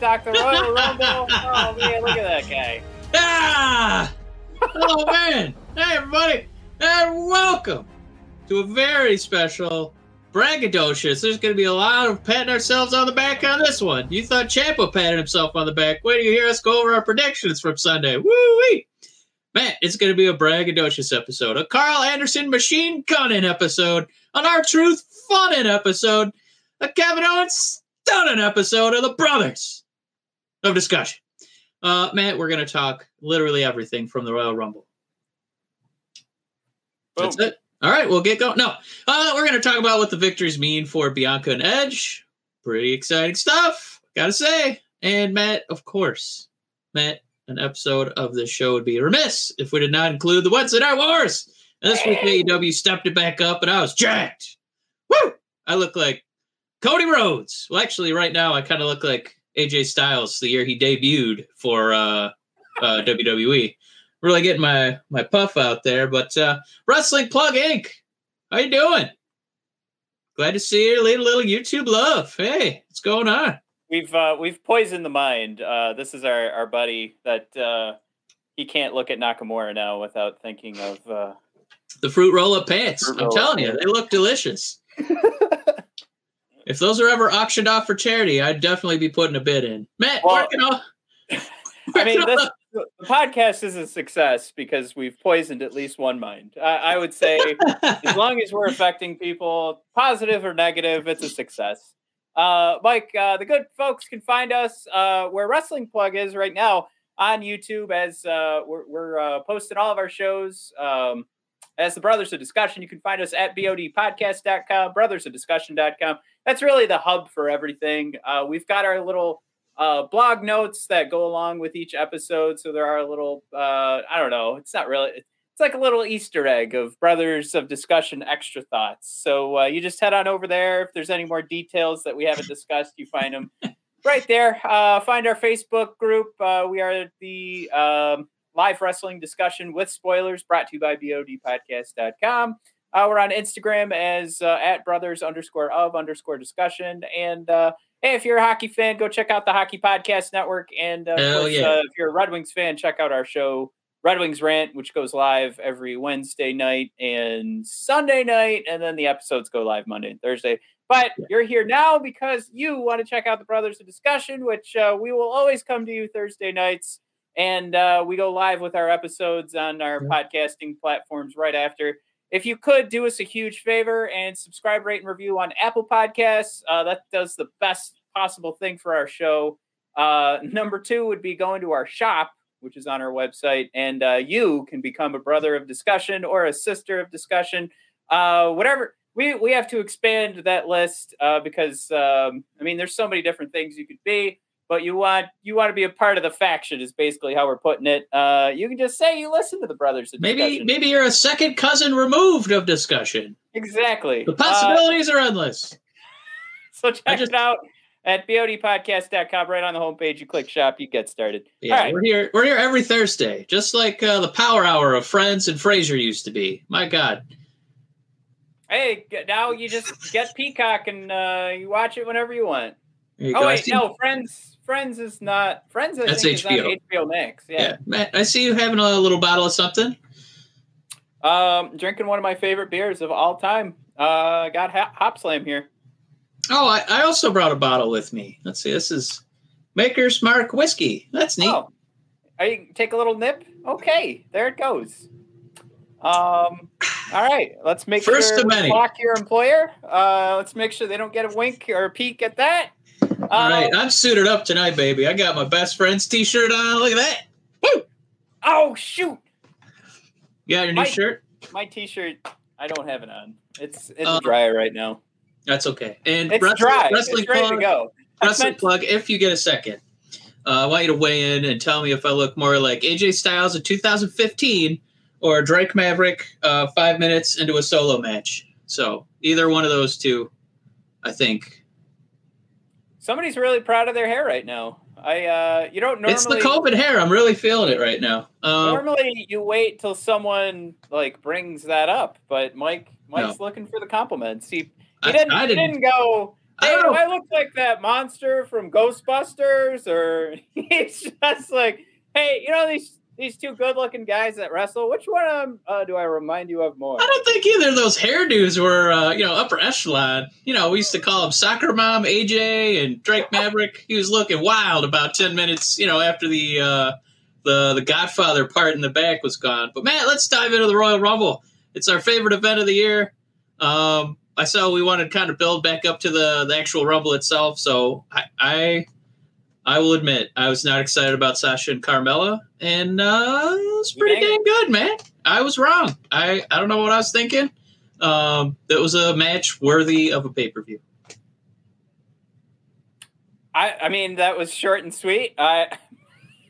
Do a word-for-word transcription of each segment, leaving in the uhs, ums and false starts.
attack the Royal Rumble. Oh, man, look at that guy. Ah! Oh, man. Hey, everybody. And welcome to a very special Braggadocious. There's going to be a lot of patting ourselves on the back on this one. You thought Ciampa patted himself on the back. Wait till you hear us go over our predictions from Sunday. Woo-wee. Man, it's going to be a braggadocious episode, a Carl Anderson machine gunning episode, an R-Truth funning episode, a Kevin Owens stunning episode of the Brothers of Discussion. Uh, Matt, we're going to talk literally everything from the Royal Rumble. Boom. That's it. All right, we'll get going. No, uh, we're going to talk about what the victories mean for Bianca and Edge. Pretty exciting stuff, got to say. And Matt, of course, Matt, an episode of this show would be remiss if we did not include the Wednesday Night Wars. And this week, A E W stepped it back up, and I was jacked. Woo! I look like Cody Rhodes. Well, actually, right now, I kind of look like A J Styles the year he debuted for uh, uh, W W E. Really getting my, my puff out there, but uh, Wrestling Plug Incorporated. How you doing? Glad to see you. Lead a little YouTube love. Hey, what's going on? We've uh, we've poisoned the mind. Uh, this is our, our buddy that uh, he can't look at Nakamura now without thinking of uh, the fruit roll up pants. Roll I'm telling you, they look delicious. If those are ever auctioned off for charity, I'd definitely be putting a bid in. Matt, well, working on. I mean, this, the podcast is a success because we've poisoned at least one mind. I, I would say, as long as we're affecting people, positive or negative, it's a success. Uh, Mike, uh, the good folks can find us uh, where Wrestling Plug is right now on YouTube, as uh, we're, we're uh, posting all of our shows um, as the Brothers of Discussion. You can find us at B O D podcast dot com, brothers of discussion dot com. That's really the hub for everything. Uh, we've got our little uh, blog notes that go along with each episode. So there are a little, uh, I don't know, it's not really, it's like a little Easter egg of Brothers of Discussion extra thoughts. So uh, you just head on over there. If there's any more details that we haven't discussed, you find them right there. Uh, find our Facebook group. Uh, we are the um, Live Wrestling Discussion with Spoilers, brought to you by B O D podcast dot com. Uh, we're on Instagram as uh, at brothers underscore of underscore discussion. And uh, hey, if you're a hockey fan, go check out the Hockey Podcast Network. And uh, of course, yeah. uh, if you're a Red Wings fan, check out our show, Red Wings Rant, which goes live every Wednesday night and Sunday night. And then the episodes go live Monday and Thursday. But you're here now because you want to check out the Brothers of Discussion, which uh, we will always come to you Thursday nights. And uh, we go live with our episodes on our podcasting platforms right after. If you could do us a huge favor and subscribe, rate, and review on Apple Podcasts, uh, that does the best possible thing for our show. Uh, number two would be going to our shop, which is on our website, and uh, you can become a brother of discussion or a sister of discussion. Uh, whatever. We, we have to expand that list uh, because, um, I mean, there's so many different things you could be, but you want you want to be a part of the faction is basically how we're putting it. Uh, you can just say you listen to the Brothers of maybe, Discussion. Maybe you're a second cousin removed of discussion. Exactly. The possibilities uh, are endless. So check just, it out at B O D podcast dot com. Right on the homepage, you click shop, you get started. Yeah, all right. We're here We're here every Thursday, just like uh, the Power Hour of Friends and Frasier used to be. My God. Hey, now you just get Peacock and uh, you watch it whenever you want. You oh, go. wait, no, Friends... Friends is not Friends. I That's think, H B O. Is on H B O Max. Yeah. yeah, Matt, I see you having a little bottle of something. Um, drinking one of my favorite beers of all time. Uh, got ha- Hop Slam here. Oh, I, I also brought a bottle with me. Let's see. This is Maker's Mark whiskey. That's neat. Oh, I take a little nip. Okay, there it goes. Um. All right, let's make First sure to block your employer. Uh, let's make sure they don't get a wink or a peek at that. All um, right, I'm suited up tonight, baby. I got my best friend's T-shirt on. Look at that. Woo! Oh, shoot. You got your new my, shirt? My T-shirt, I don't have it on. It's it's um, dry right now. That's okay. And it's wrestling, dry. Wrestling it's ready plug, to go. Wrestling plug, if you get a second, uh, I want you to weigh in and tell me if I look more like A J Styles in two thousand fifteen or Drake Maverick uh, five minutes into a solo match. So either one of those two, I think. Somebody's really proud of their hair right now. I uh, you don't normally. It's the COVID hair. I'm really feeling it right now. Um, normally, you wait till someone like brings that up, but Mike Mike's no. looking for the compliments. He he didn't, I, I didn't, he didn't go. Hey, do I look like that monster from Ghostbusters? Or it's just like, hey, you know these these two good-looking guys that wrestle? Which one of them uh, do I remind you of more? I don't think either of those hairdos were, uh, you know, upper echelon. You know, we used to call him Soccer Mom, A J, and Drake Maverick. He was looking wild about ten minutes, you know, after the uh, the the Godfather part in the back was gone. But, Matt, let's dive into the Royal Rumble. It's our favorite event of the year. Um, I saw we wanted to kind of build back up to the, the actual Rumble itself, so I... I I will admit, I was not excited about Sasha and Carmella, and uh, it was pretty dang good, man. I was wrong. I, I don't know what I was thinking. Um, that was a match worthy of a pay-per-view. I I mean, that was short and sweet. I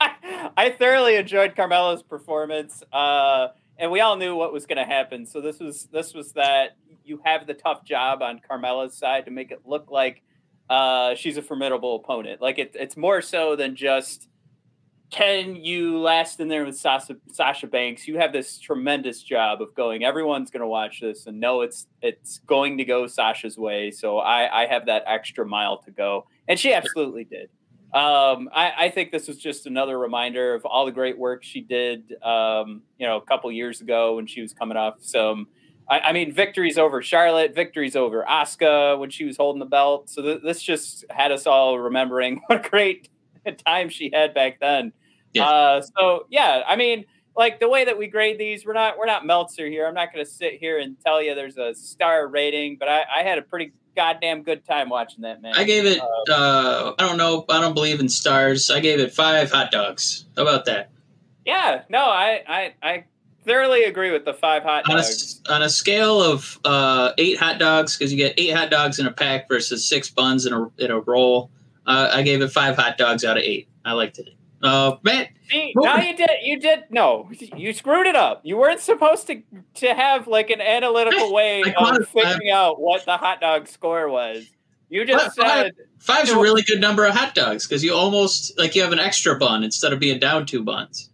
I, I thoroughly enjoyed Carmella's performance, uh, and we all knew what was going to happen. So this was this was that you have the tough job on Carmella's side to make it look like Uh, she's a formidable opponent. Like, it, it's more so than just, can you last in there with Sasha, Sasha Banks? You have this tremendous job of going, everyone's going to watch this and know it's it's going to go Sasha's way. So I, I have that extra mile to go. And she absolutely did. Um, I, I think this was just another reminder of all the great work she did, um, you know, a couple years ago when she was coming off some – I mean, victories over Charlotte, victories over Asuka when she was holding the belt. So th- this just had us all remembering what a great time she had back then. Yeah. Uh, so yeah, I mean, like the way that we grade these, we're not we're not Meltzer here. I'm not going to sit here and tell you there's a star rating, but I, I had a pretty goddamn good time watching that, man. I gave it. Um, uh, I don't know. I don't believe in stars. I gave it five hot dogs. How about that? Yeah. No, I. I. I thoroughly agree with the five hot dogs. On a, on a scale of uh, eight hot dogs, because you get eight hot dogs in a pack versus six buns in a in a roll, uh, I gave it five hot dogs out of eight. I liked it. Uh, man, See, now you did you did no, you screwed it up. You weren't supposed to to have like an analytical way of figuring out what the hot dog score was. You just said five, five's a really good number of hot dogs because you almost like you have an extra bun instead of being down two buns.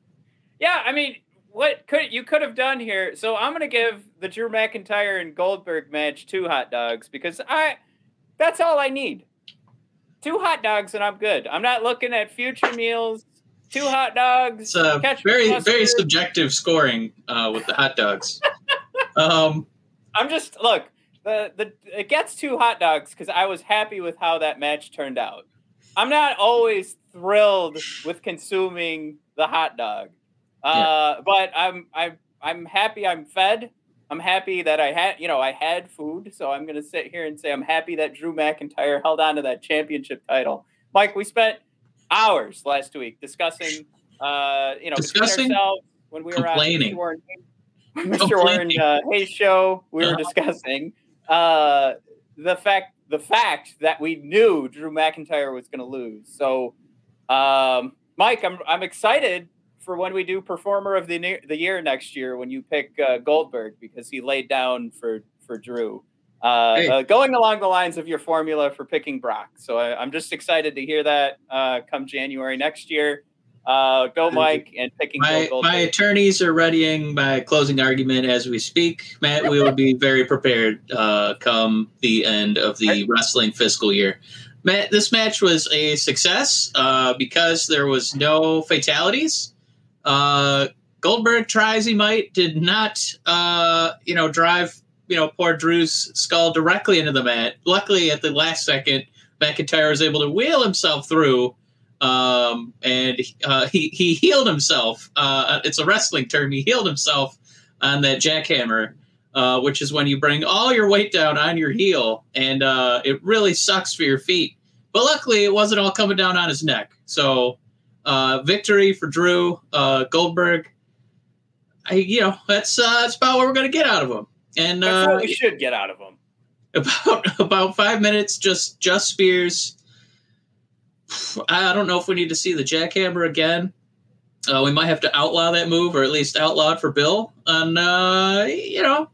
Yeah, I mean. What could you could have done here? So I'm going to give the Drew McIntyre and Goldberg match two hot dogs because I that's all I need. Two hot dogs and I'm good. I'm not looking at future meals. Two hot dogs. It's a very, mustard. very subjective scoring uh, with the hot dogs. um, I'm just, look, the, the it gets two hot dogs because I was happy with how that match turned out. I'm not always thrilled with consuming the hot dog. Uh, yeah. But I'm I'm I'm happy I'm fed. I'm happy that I had you know I had food. So I'm gonna sit here and say I'm happy that Drew McIntyre held on to that championship title. Mike, we spent hours last week discussing uh, you know discussing ourselves when we were on Mister Warren, Mister Warren uh, Hayes show. We were uh-huh. discussing uh, the fact the fact that we knew Drew McIntyre was gonna lose. So um, Mike, I'm I'm excited for when we do Performer of the ne- the Year next year, when you pick uh, Goldberg, because he laid down for for Drew, uh, hey. uh, going along the lines of your formula for picking Brock. So I, I'm just excited to hear that uh, come January next year. Uh, go, Mike, and picking my, Goldberg. My attorneys are readying my closing argument as we speak, Matt. We will be very prepared uh, come the end of the right. wrestling fiscal year. Matt, this match was a success uh, because there was no fatalities. Uh, Goldberg tries he might did not, uh, you know, drive, you know, poor Drew's skull directly into the mat. Luckily, at the last second, McIntyre was able to wheel himself through, um, and uh, he he healed himself. Uh, it's a wrestling term. He healed himself on that jackhammer, uh, which is when you bring all your weight down on your heel, and uh, it really sucks for your feet. But luckily, it wasn't all coming down on his neck, so. Uh, victory for Drew uh, Goldberg. I, you know, that's uh, that's about what we're going to get out of him, and that's uh, what we should get out of him. About about five minutes, just just spears. I don't know if we need to see the jackhammer again. Uh, we might have to outlaw that move, or at least outlaw it for Bill. And uh, you know,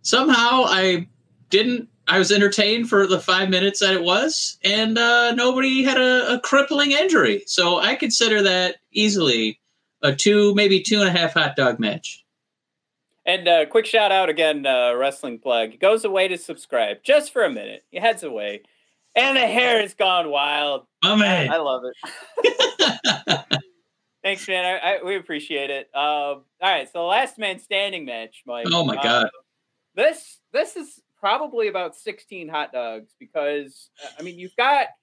somehow I didn't. I was entertained for the five minutes that it was, and uh, nobody had a, a crippling injury. So I consider that easily a two, maybe two and a half hot dog match. And a uh, quick shout out again, uh, wrestling plug. It goes away to subscribe just for a minute. It heads away. And the hair has gone wild. Oh, man. I love it. Thanks, man. I, I, we appreciate it. Um, all right. So last man standing match, Mike. Oh, my uh, God. This this is probably about sixteen hot dogs because, I mean, you've got –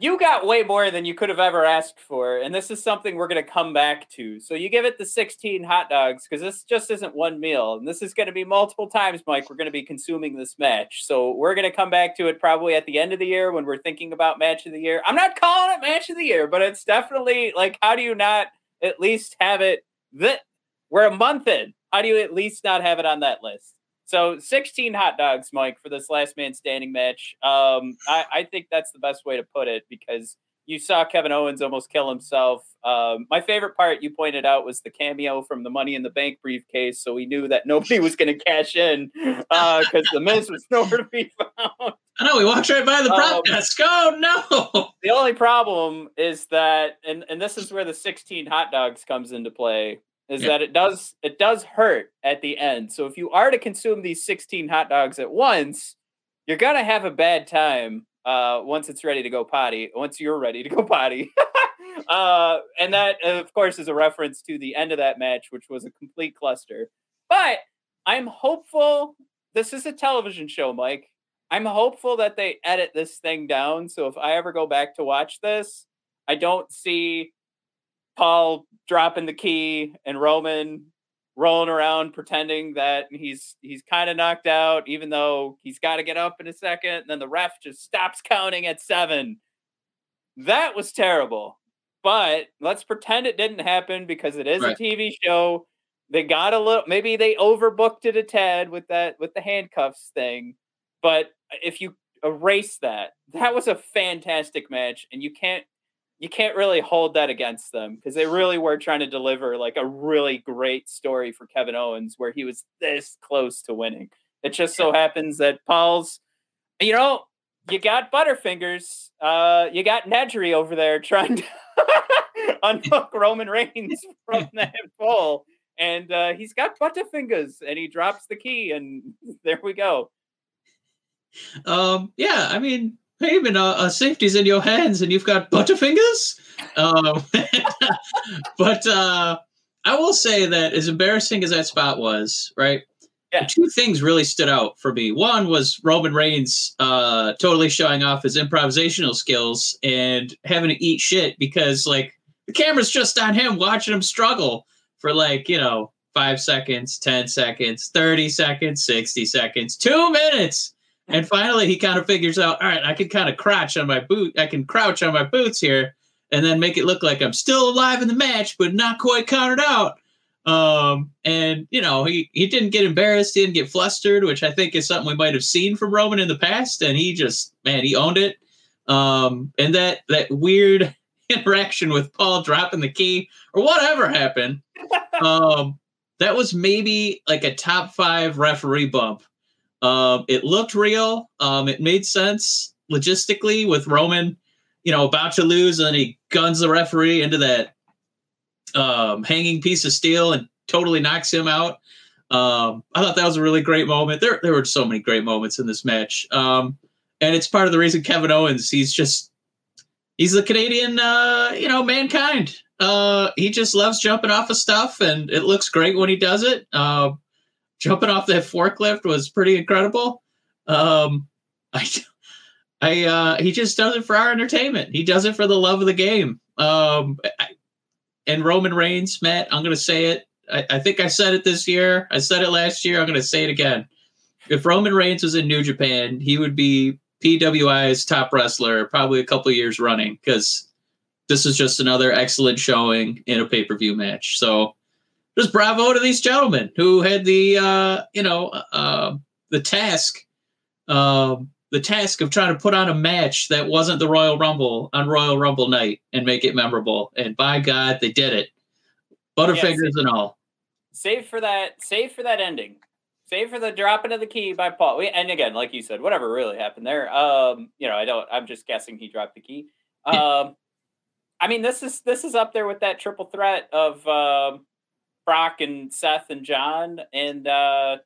you got way more than you could have ever asked for, and this is something we're going to come back to. So you give it the sixteen hot dogs because this just isn't one meal, and this is going to be multiple times, Mike, we're going to be consuming this match. So we're going to come back to it probably at the end of the year when we're thinking about match of the year. I'm not calling it match of the year, but it's definitely – like, how do you not at least have it that we're a month in? How do you at least not have it on that list? So sixteen hot dogs, Mike, for this last man standing match. Um, I, I think that's the best way to put it because you saw Kevin Owens almost kill himself. Um, my favorite part you pointed out was the cameo from the Money in the Bank briefcase. So we knew that nobody was going to cash in because uh, the Miz was nowhere to be found. I know, we walked right by the prop desk. Um, oh, no. The only problem is that, and, and this is where the sixteen hot dogs comes into play, is yeah. that it does it does hurt at the end. So if you are to consume these sixteen hot dogs at once, you're going to have a bad time uh, once it's ready to go potty, once you're ready to go potty. uh, and that, of course, is a reference to the end of that match, which was a complete cluster. But I'm hopeful. This is a television show, Mike. I'm hopeful that they edit this thing down. So if I ever go back to watch this, I don't see Paul dropping the key and Roman rolling around pretending that he's he's kind of knocked out, even though he's got to get up in a second. And then the ref just stops counting at seven. That was terrible. But let's pretend it didn't happen because it is right. a T V show. They got a little, maybe they overbooked it a tad with that with the handcuffs thing. But if you erase that, that was a fantastic match, and you can't. You can't really hold that against them because they really were trying to deliver like a really great story for Kevin Owens where he was this close to winning. It just so happens that Paul's, you know, you got Butterfingers, uh, you got Nedry over there trying to unhook Roman Reigns from that pole, and uh, he's got Butterfingers and he drops the key, and there we go. Um, yeah, I mean, Heyman, uh, uh, safety's in your hands, and you've got Butterfingers. Um, but uh, I will say that as embarrassing as that spot was, right? Yeah. Two things really stood out for me. One was Roman Reigns uh, totally showing off his improvisational skills and having to eat shit because, like, the camera's just on him watching him struggle for, like, you know, five seconds, ten seconds, thirty seconds, sixty seconds, two minutes. And finally, he kind of figures out, all right, I can kind of crouch on my boot. I can crouch on my boots here and then make it look like I'm still alive in the match, but not quite counted out. Um, and, you know, he, he didn't get embarrassed. He didn't get flustered, which I think is something we might have seen from Roman in the past. And he just, man, he owned it. Um, and that, that weird interaction with Paul dropping the key or whatever happened, um, that was maybe like a top five referee bump. Um, it looked real. Um, it made sense logistically with Roman, you know, about to lose, and then he guns the referee into that um, hanging piece of steel and totally knocks him out. Um, I thought that was a really great moment. There, there were so many great moments in this match, um, and it's part of the reason Kevin Owens. He's just, he's the Canadian, uh, you know, Mankind. Uh, he just loves jumping off of stuff, and it looks great when he does it. Uh, Jumping off that forklift was pretty incredible. Um, I, I, uh, he just does it for our entertainment. He does it for the love of the game. Um, I, and Roman Reigns, Matt, I'm going to say it. I, I think I said it this year. I said it last year. I'm going to say it again. If Roman Reigns was in New Japan, he would be P W I's top wrestler probably a couple of years running because this is just another excellent showing in a pay-per-view match. So, just bravo to these gentlemen who had the, uh, you know, uh, the task, uh, the task of trying to put on a match that wasn't the Royal Rumble on Royal Rumble night and make it memorable. And by God, they did it. Butterfingers yeah, and all. Save for that. Save for that ending. Save for the dropping of the key by Paul. We, and again, like you said, whatever really happened there. Um, you know, I don't. I'm just guessing he dropped the key. Um, I mean, this is this is up there with that triple threat of. Um, Brock and Seth and John, and uh,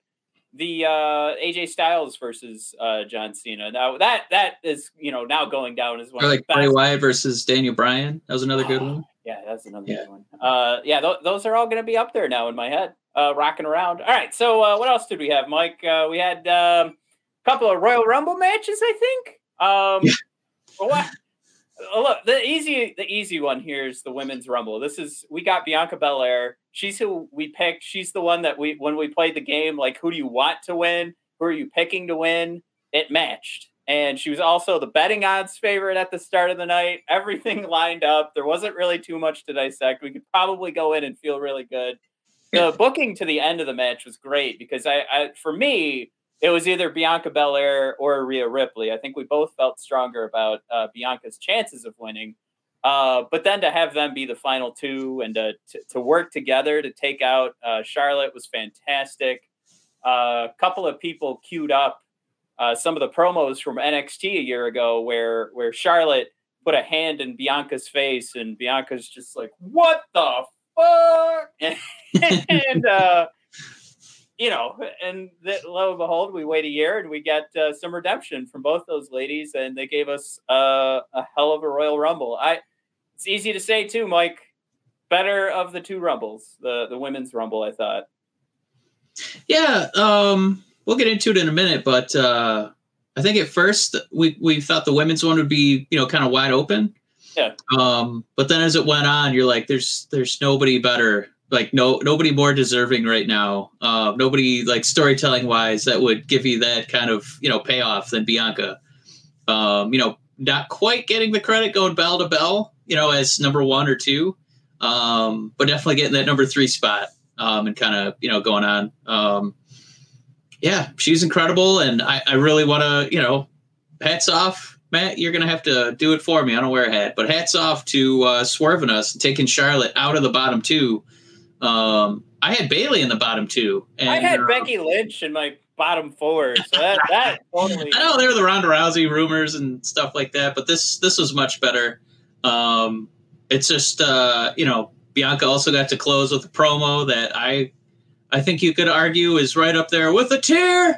the uh, A J Styles versus uh, John Cena. Now that that is, you know, now going down as well. Or like Bray Wyatt versus Daniel Bryan. That was another oh, good one. Yeah, that's another yeah. good one. Uh, yeah, th- those are all going to be up there now in my head. Uh, rocking around. All right. So uh, what else did we have, Mike? Uh, we had um, a couple of Royal Rumble matches, I think. Um, yeah. What? Oh, look, the easy the easy one here is the Women's Rumble. This is, we got Bianca Belair. She's who we picked. She's the one that we, when we played the game, like, who do you want to win? Who are you picking to win? It matched. And she was also the betting odds favorite at the start of the night. Everything lined up. There wasn't really too much to dissect. We could probably go in and feel really good. The booking to the end of the match was great because I, I for me, it was either Bianca Belair or Rhea Ripley. I think we both felt stronger about uh, Bianca's chances of winning. Uh, but then to have them be the final two and to, to, to work together to take out uh, Charlotte was fantastic. A uh, couple of people queued up uh, some of the promos from N X T a year ago where, where Charlotte put a hand in Bianca's face and Bianca's just like, what the fuck? and, uh, You know, and that, lo and behold, we wait a year and we get uh, some redemption from both those ladies, and they gave us uh, a hell of a Royal Rumble. I, it's easy to say too, Mike. Better of the two Rumbles, the the Women's Rumble, I thought. Yeah, um, we'll get into it in a minute, but uh, I think at first we we thought the women's one would be, you know, kind of wide open. Yeah. Um, but then as it went on, you're like, there's there's nobody better. Like no, nobody more deserving right now. Uh, nobody like storytelling wise that would give you that kind of, you know, payoff than Bianca. Um, you know, not quite getting the credit going bell to bell, you know, as number one or two, um, but definitely getting that number three spot um, and kind of, you know, going on. Um, yeah, she's incredible, and I, I really want to, you know, hats off, Matt. You're gonna have to do it for me. I don't wear a hat, but hats off to uh, swerving us and taking Charlotte out of the bottom two. Um, I had Bailey in the bottom two. And, I had uh, Becky Lynch in my bottom four. So that, that totally. I know there were the Ronda Rousey rumors and stuff like that, but this this was much better. Um, it's just uh, you know, Bianca also got to close with a promo that I I think you could argue is right up there with a tear in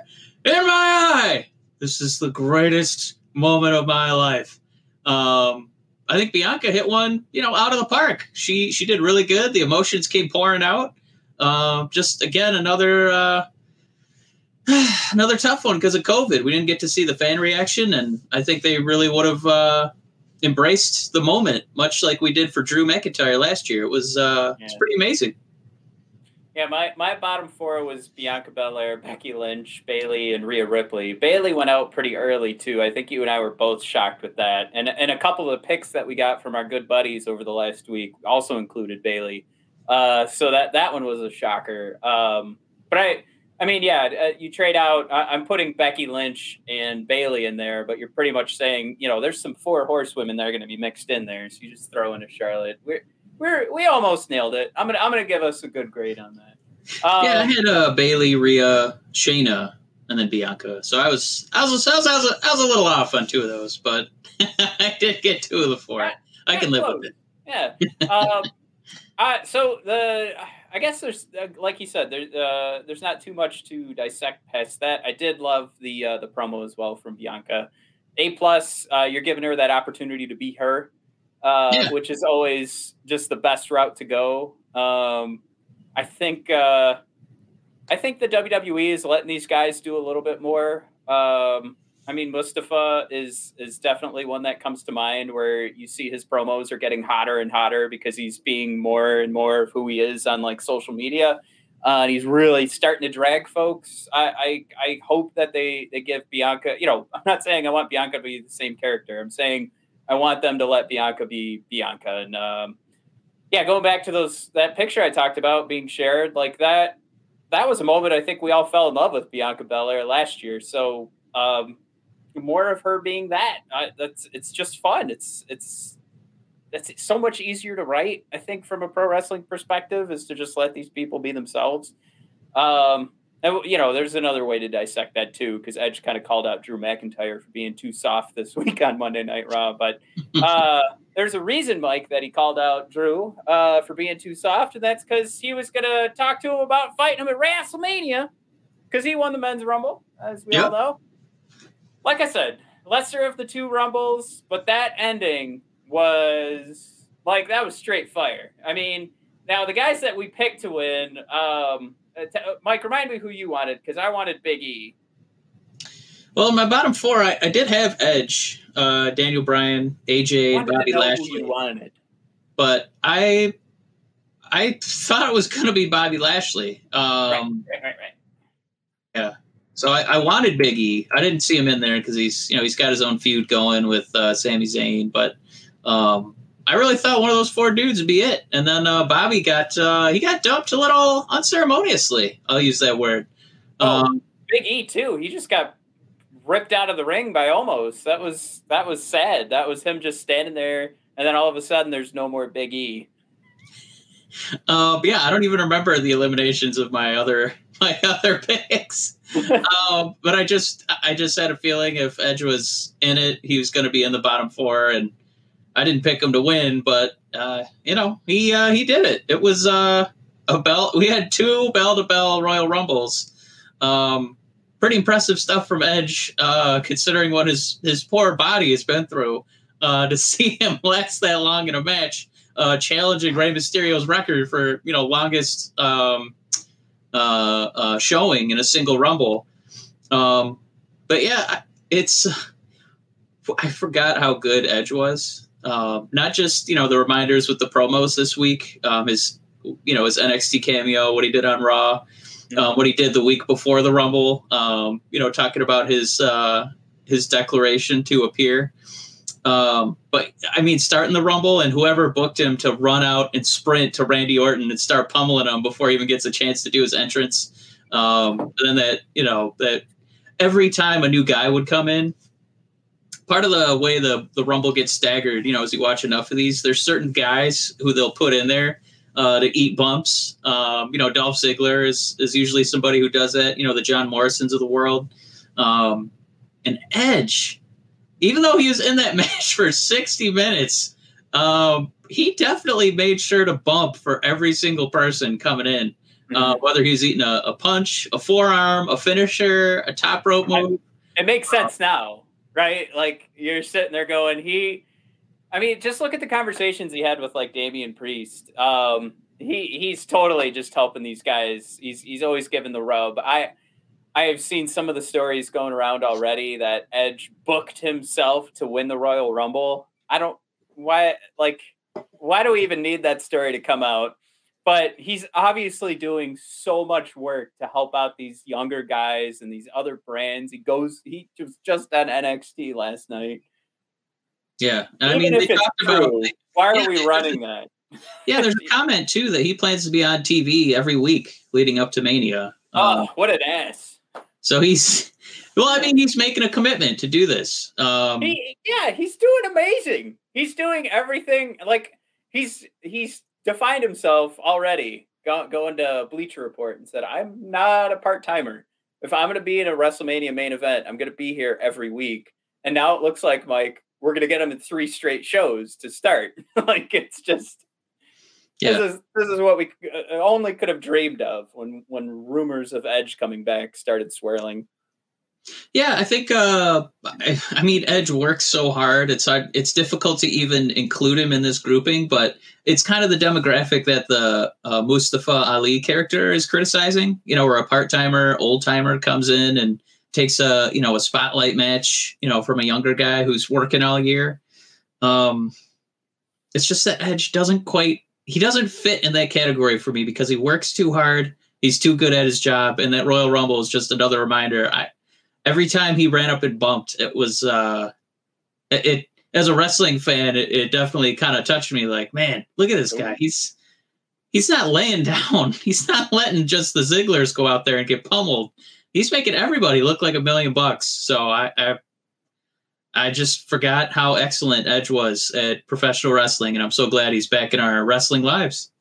my eye. This is the greatest moment of my life. Um, I think Bianca hit one, you know, out of the park. She she did really good. The emotions came pouring out. Um, just again another uh, another tough one because of COVID. We didn't get to see the fan reaction, and I think they really would have uh, embraced the moment, much like we did for Drew McIntyre last year. It was uh, yeah. it's pretty amazing. Yeah, my, my bottom four was Bianca Belair, Becky Lynch, Bailey, and Rhea Ripley. Bailey went out pretty early, too. I think you and I were both shocked with that. And and a couple of the picks that we got from our good buddies over the last week also included Bailey. Uh, so that, that one was a shocker. Um, but, I I mean, yeah, you trade out. I, I'm putting Becky Lynch and Bailey in there, but you're pretty much saying, you know, there's some four horsewomen that are going to be mixed in there. So you just throw in a Charlotte. We're, We're, we almost nailed it. I'm gonna I'm gonna give us a good grade on that. Um, yeah, I had uh, Bailey, Rhea, Shayna, and then Bianca. So I was I was I was I was, I was a little off on two of those, but I did get two of the four. I, I can live close. with it. Yeah. Um, I, so the I guess there's uh, like you said there's uh, there's not too much to dissect past that. I did love the uh, the promo as well from Bianca. A plus, uh, you're giving her that opportunity to be her. Uh, yeah. Which is always just the best route to go. Um, I think uh, I think the W W E is letting these guys do a little bit more. Um, I mean, Mustafa is is definitely one that comes to mind where you see his promos are getting hotter and hotter because he's being more and more of who he is on like social media. Uh, and he's really starting to drag folks. I, I I hope that they they give Bianca. You know, I'm not saying I want Bianca to be the same character. I'm saying I want them to let Bianca be Bianca. And, um, yeah, going back to those that picture I talked about being shared, like that, that was a moment I think we all fell in love with Bianca Belair last year. So um, more of her being that, I, that's it's just fun. It's it's that's so much easier to write, I think, from a pro wrestling perspective, is to just let these people be themselves. Um, and, you know, there's another way to dissect that, too, because Edge kind of called out Drew McIntyre for being too soft this week on Monday Night Raw. But uh, there's a reason, Mike, that he called out Drew uh, for being too soft. And that's because he was going to talk to him about fighting him at WrestleMania. because he won the men's rumble, as we yep. all know. Like I said, lesser of the two rumbles, but that ending was like that was straight fire. I mean, now the guys that we picked to win, um, t- Mike, remind me who you wanted, because I wanted Big E. Well, in my bottom four, I, I did have Edge, uh, Daniel Bryan, A J, Bobby Lashley. Wanted. But I I thought it was going to be Bobby Lashley. Um, right, right, right, right. Yeah. So I, I wanted Big E. I didn't see him in there because he's, you know, he's got his own feud going with uh, Sami Zayn. But um, I really thought one of those four dudes would be it. And then uh, Bobby got uh, he got dumped a little unceremoniously. I'll use that word. Um, oh, Big E too. He just got ripped out of the ring by Almost. That was that was sad. That was him just standing there, and then all of a sudden, there's no more Big E. Uh, yeah, I don't even remember the eliminations of my other my other picks. um, but I just I just had a feeling if Edge was in it, he was going to be in the bottom four, and I didn't pick him to win. But uh, you know, he uh, he did it. It was uh, a bell. We had two bell to bell Royal Rumbles. Um, pretty impressive stuff from Edge, uh, considering what his, his poor body has been through. Uh, to see him last that long in a match, uh, challenging Rey Mysterio's record for, you know, longest um, uh, uh, showing in a single Rumble. Um, but yeah, it's I forgot how good Edge was. Uh, not just, you know, the reminders with the promos this week, um, his, you know, his N X T cameo, what he did on Raw. Um, what he did the week before the Rumble, um, you know, talking about his uh, his declaration to appear. Um, but, I mean, starting the Rumble and whoever booked him to run out and sprint to Randy Orton and start pummeling him before he even gets a chance to do his entrance. Um, and then that, you know, that every time a new guy would come in, part of the way the, the Rumble gets staggered, you know, as you watch enough of these, there's certain guys who they'll put in there Uh, to eat bumps. Um, you know, Dolph Ziggler is, is usually somebody who does that, you know, the John Morrisons of the world. Um, and Edge, even though he was in that match for sixty minutes, um, he definitely made sure to bump for every single person coming in, uh, mm-hmm. whether he was eating a, a punch, a forearm, a finisher, a top rope move. It makes sense um, now, right? Like, you're sitting there going, he... I mean, just look at the conversations he had with, like, Damian Priest. Um, he he's totally just helping these guys. He's he's always giving the rub. I I have seen some of the stories going around already that Edge booked himself to win the Royal Rumble. I don't why like why do we even need that story to come out? But he's obviously doing so much work to help out these younger guys and these other brands. He goes he was just on N X T last night. Yeah, and Even I mean, they talked true, about like, why are yeah, we running that? Yeah, there's a comment too that he plans to be on T V every week leading up to Mania. Oh, uh, what an ass! So he's well, I mean, he's making a commitment to do this. Um, he, yeah, he's doing amazing. He's doing everything. Like he's he's defined himself already. Go, going to Bleacher Report and said, "I'm not a part timer. If I'm going to be in a WrestleMania main event, I'm going to be here every week." And now it looks like Mike. We're going to get him in three straight shows to start. Like, it's just, yeah. this is, this is what we only could have dreamed of when, when rumors of Edge coming back started swirling. Yeah. I think, uh, I, I mean, Edge works so hard. It's hard. It's difficult to even include him in this grouping, but it's kind of the demographic that the uh, Mustafa Ali character is criticizing, you know, where a part-timer, old timer comes in and takes a, you know, a spotlight match, you know, from a younger guy who's working all year. Um, it's just that Edge doesn't quite, he doesn't fit in that category for me because he works too hard. He's too good at his job. And that Royal Rumble is just another reminder. I, every time he ran up and bumped, it was, uh, it, it as a wrestling fan, it, it definitely kind of touched me like, man, look at this guy. He's, he's not laying down. He's not letting just the Zigglers go out there and get pummeled. He's making everybody look like a million bucks. So I, I I just forgot how excellent Edge was at professional wrestling, and I'm so glad he's back in our wrestling lives.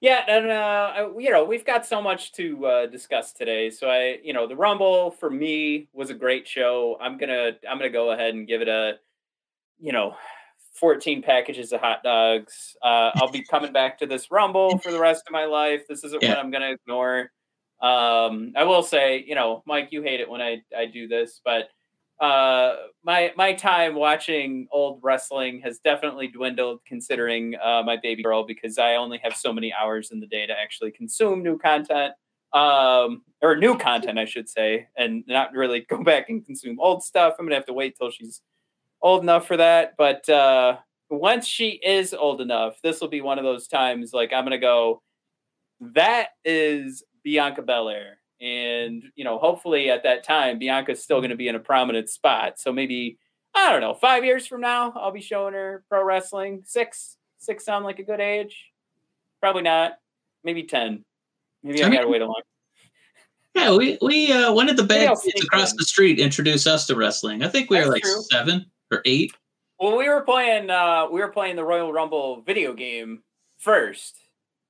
Yeah, and, uh, you know, we've got so much to uh, discuss today. So, I, you know, the Rumble, for me, was a great show. I'm going to I'm gonna go ahead and give it a, you know, fourteen packages of hot dogs. Uh, I'll be coming back to this Rumble for the rest of my life. This isn't yeah. what I'm going to ignore. Um, I will say, you know, Mike, you hate it when I, I do this, but uh, my my time watching old wrestling has definitely dwindled considering uh, my baby girl, because I only have so many hours in the day to actually consume new content. Um, or new content, I should say, and not really go back and consume old stuff. I'm going to have to wait till she's old enough for that. But uh, once she is old enough, this will be one of those times, like, I'm going to go, that is Bianca Belair. And, you know, hopefully at that time, Bianca's still going to be in a prominent spot. So maybe, I don't know, five years from now, I'll be showing her pro wrestling. Six, six sound like a good age. Probably not. Maybe ten. Maybe I gotta wait a long. Yeah, we we uh, when did the bad kids across the street introduce us to wrestling? I think we were like seven or eight. Well, we were playing uh, we were playing the Royal Rumble video game first,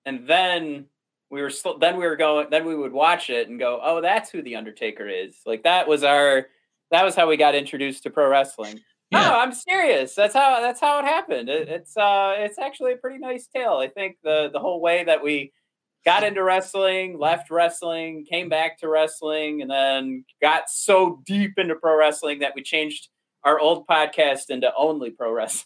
and then we were sl- then we were going then we would watch it and go, oh, that's who the Undertaker is. Like that was our that was how we got introduced to pro wrestling. No, yeah. oh, I'm serious. That's how that's how it happened. It, it's uh it's actually a pretty nice tale. I think the the whole way that we got into wrestling, left wrestling, came back to wrestling, and then got so deep into pro wrestling that we changed our old podcast into Only Pro Wrestling.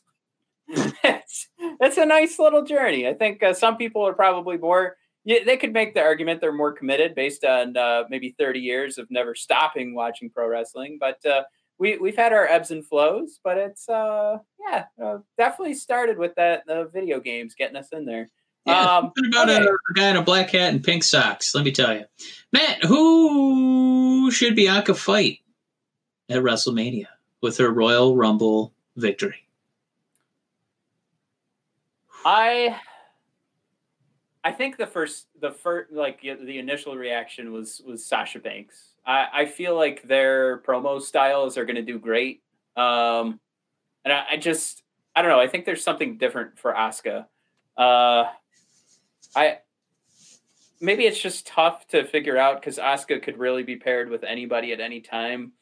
It's, it's a nice little journey. I think uh, some people are probably more, yeah, they could make the argument they're more committed based on uh, maybe thirty years of never stopping watching pro wrestling. But uh, we, we've had our ebbs and flows, but it's, uh, yeah, uh, definitely started with that uh, video games getting us in there. Yeah, um, about okay. a guy in a black hat and pink socks. Let me tell you, Matt. Who should Bianca fight at WrestleMania with her Royal Rumble victory? I, I think the first, the first, like the initial reaction was was Sasha Banks. I, I feel like their promo styles are going to do great, um, and I, I just, I don't know. I think there's something different for Asuka. Uh, I maybe it's just tough to figure out because Asuka could really be paired with anybody at any time.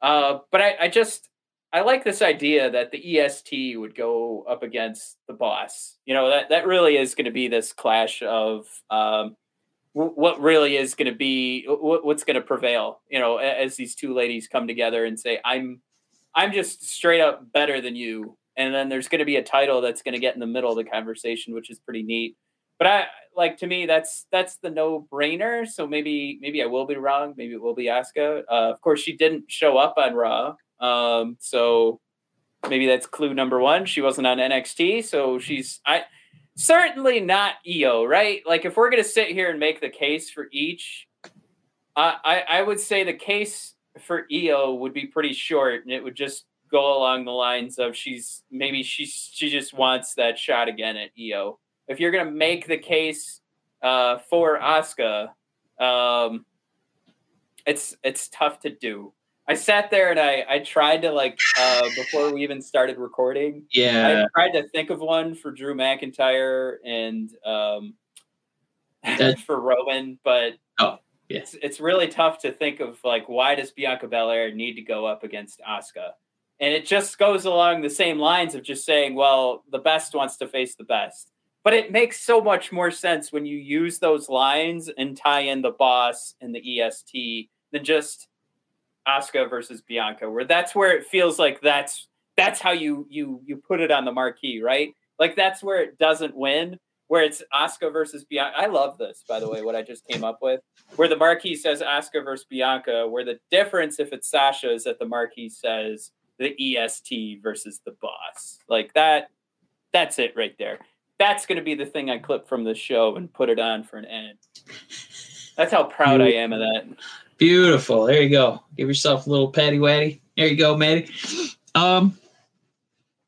Uh, but I, I just I like this idea that the E S T would go up against the boss. You know, that, that really is going to be this clash of um, w- what really is going to be w- what's going to prevail. You know, as these two ladies come together and say, I'm I'm just straight up better than you. And then there's going to be a title that's going to get in the middle of the conversation, which is pretty neat. But I like to me that's that's the no-brainer. So maybe maybe I will be wrong. Maybe it will be Asuka. Uh, of course, she didn't show up on Raw, um, so maybe that's clue number one. She wasn't on N X T, so she's I certainly not E O, right? Like if we're going to sit here and make the case for each, uh, I I would say the case for E O would be pretty short, and it would just go along the lines of she's maybe she's she just wants that shot again at E O. If you're gonna make the case uh, for Asuka, um, it's it's tough to do. I sat there and I I tried to like uh, before we even started recording. Yeah, I tried to think of one for Drew McIntyre and um, for Roman, but oh yeah, it's it's really tough to think of like why does Bianca Belair need to go up against Asuka? And it just goes along the same lines of just saying, well, the best wants to face the best. But it makes so much more sense when you use those lines and tie in the boss and the E S T than just Asuka versus Bianca, where that's where it feels like that's that's how you you you put it on the marquee, right? Like that's where it doesn't win, where it's Asuka versus Bianca. I love this, by the way, what I just came up with, where the marquee says Asuka versus Bianca, where the difference if it's Sasha is that the marquee says the E S T versus the boss. Like that, that's it right there. That's going to be the thing I clip from the show and put it on for an end. That's how proud I am of that. Beautiful. There you go. Give yourself a little patty waddy. There you go, Maddie. Um,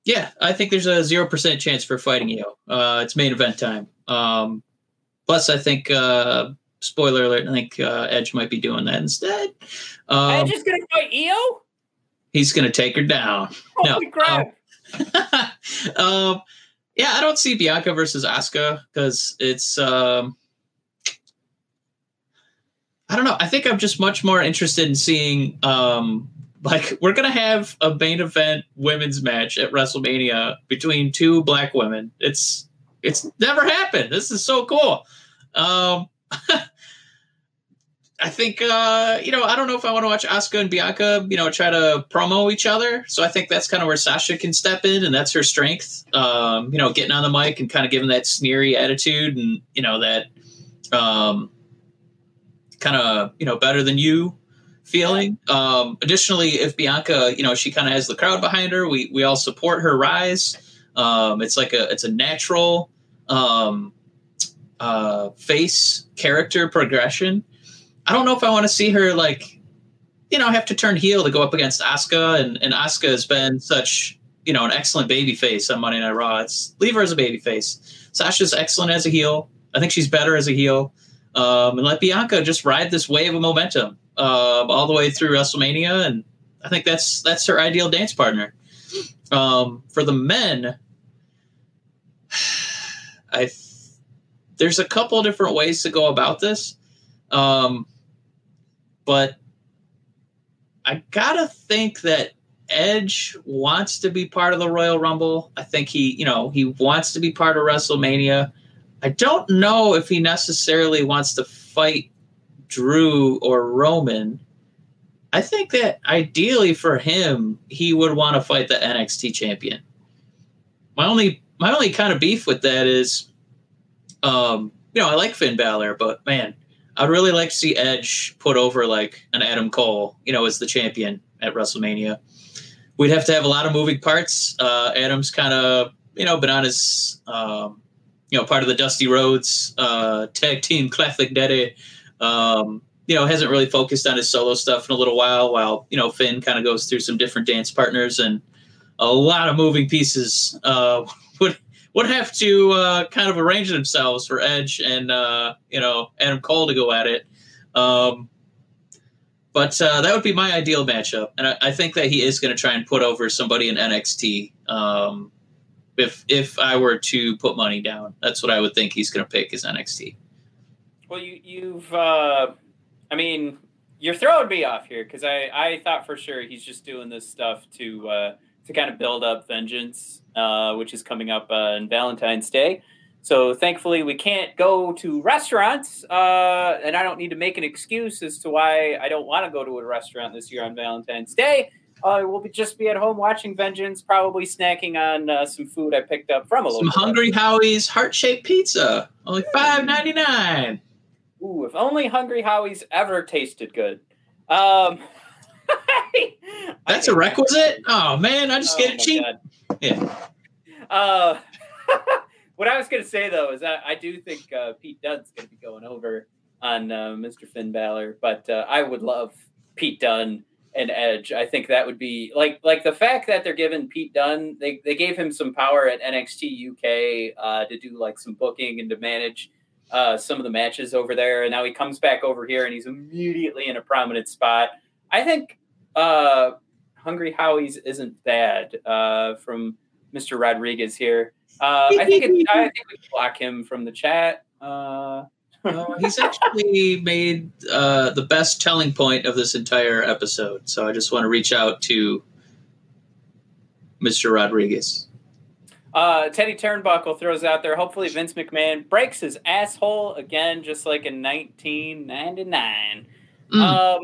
yeah, I think there's a zero percent chance for fighting E O. Uh, it's main event time. Um, plus I think, uh, spoiler alert, I think, uh, Edge might be doing that instead. Um, Edge is going to fight E O? He's going to take her down. Holy no. crap. Um, um, yeah, I don't see Bianca versus Asuka because it's, um, I don't know. I think I'm just much more interested in seeing, um, like, we're going to have a main event women's match at WrestleMania between two black women. It's, it's never happened. This is so cool. Um, I think, uh, you know, I don't know if I want to watch Asuka and Bianca, you know, try to promo each other. So I think that's kind of where Sasha can step in, and that's her strength, um, you know, getting on the mic and kind of giving that sneery attitude and, you know, that um, kind of, you know, better than you feeling. Um, additionally, if Bianca, you know, she kind of has the crowd behind her, we, we all support her rise. Um, it's like a, it's a natural um, uh, face character progression. I don't know if I want to see her, like, you know, have to turn heel to go up against Asuka. And, and Asuka has been such, you know, an excellent babyface on Monday Night Raw. It's, leave her as a babyface. Sasha's excellent as a heel. I think she's better as a heel. Um, and let Bianca just ride this wave of momentum uh, all the way through WrestleMania. And I think that's that's her ideal dance partner. Um, for the men, I there's a couple different ways to go about this. Um, but I gotta think that Edge wants to be part of the Royal Rumble. I think he, you know, he wants to be part of WrestleMania. I don't know if he necessarily wants to fight Drew or Roman. I think that ideally for him, he would want to fight the N X T champion. My only, my only kind of beef with that is, um, you know, I like Finn Balor, but man, I'd really like to see Edge put over like an Adam Cole, you know, as the champion at WrestleMania. We'd have to have a lot of moving parts. Uh, Adam's kind of, you know, been on his, um, you know, part of the Dusty Rhodes uh, tag team Classic Daddy. Um, you know, hasn't really focused on his solo stuff in a little while, while, you know, Finn kind of goes through some different dance partners, and a lot of moving pieces uh, would would have to uh, kind of arrange themselves for Edge and, uh, you know, Adam Cole to go at it. Um, but uh, that would be my ideal matchup. And I, I think that he is going to try and put over somebody in N X T. Um, if if I were to put money down, that's what I would think he's going to pick, is N X T. Well, you, you've, uh, I mean, you're throwing me off here, because I, I thought for sure he's just doing this stuff to uh, to kind of build up Vengeance, Uh, which is coming up uh, on Valentine's Day. So thankfully we can't go to restaurants, uh, and I don't need to make an excuse as to why I don't want to go to a restaurant this year on Valentine's Day. Uh, we'll be, just be at home watching Vengeance, probably snacking on uh, some food I picked up from a little bit. Some Hungry Howie's heart-shaped pizza, only five ninety-nine. Ooh, if only Hungry Howie's ever tasted good. Um, That's a requisite? Oh, man, I just oh, get it cheap. God. Yeah. Uh, what I was going to say, though, is that I do think uh, Pete Dunne's going to be going over on uh, Mister Finn Balor, but uh, I would love Pete Dunne and Edge. I think that would be like like the fact that they're giving Pete Dunne, they, they gave him some power at N X T U K uh, to do like some booking and to manage uh, some of the matches over there. And now he comes back over here and he's immediately in a prominent spot. I think uh, Hungry Howie's isn't bad uh, from Mister Rodriguez here. Uh, I think it, I think we can block him from the chat. Uh, no, he's actually made uh, the best telling point of this entire episode. So I just want to reach out to Mister Rodriguez. Uh, Teddy Turnbuckle throws out there, hopefully Vince McMahon breaks his asshole again, just like in nineteen ninety-nine. Mm. Um,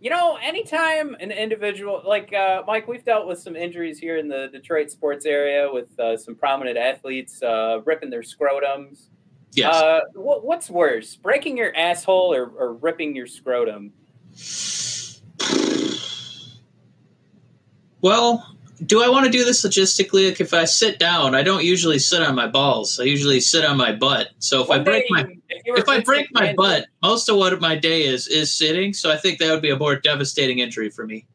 You know, anytime an individual, like, uh, Mike, we've dealt with some injuries here in the Detroit sports area with uh, some prominent athletes uh, ripping their scrotums. Yes. Uh, wh- what's worse, breaking your asshole or, or ripping your scrotum? Well, do I want to do this logistically? Like, if I sit down, I don't usually sit on my balls. I usually sit on my butt. So if One I break my... If, if I break my butt, most of what my day is is sitting, so I think that would be a more devastating injury for me.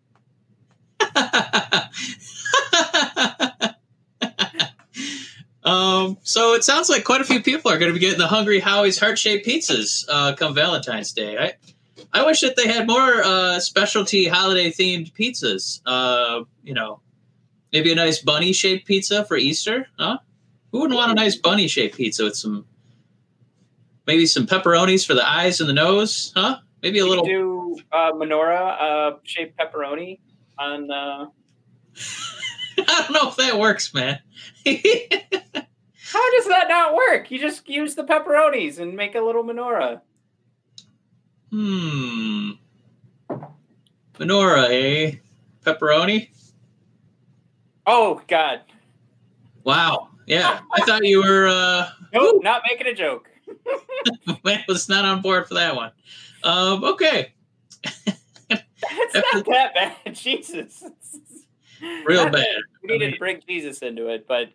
um, so it sounds like quite a few people are going to be getting the Hungry Howie's heart-shaped pizzas uh, come Valentine's Day. I I wish that they had more uh, specialty holiday-themed pizzas. Uh, you know, maybe a nice bunny-shaped pizza for Easter. Huh? Who wouldn't want a nice bunny-shaped pizza with some? Maybe some pepperonis for the eyes and the nose, huh? Maybe a you little. Do uh, menorah uh, shaped pepperoni on. Uh... I don't know if that works, man. How does that not work? You just use the pepperonis and make a little menorah. Hmm. Menorah, eh? Pepperoni? Oh, God. Wow. Yeah. I thought you were... Uh, nope, woo. Not making a joke. I was not on board for that one. Um, okay. That's not that bad. Jesus. Real not bad. We needed I mean, to bring Jesus into it, but...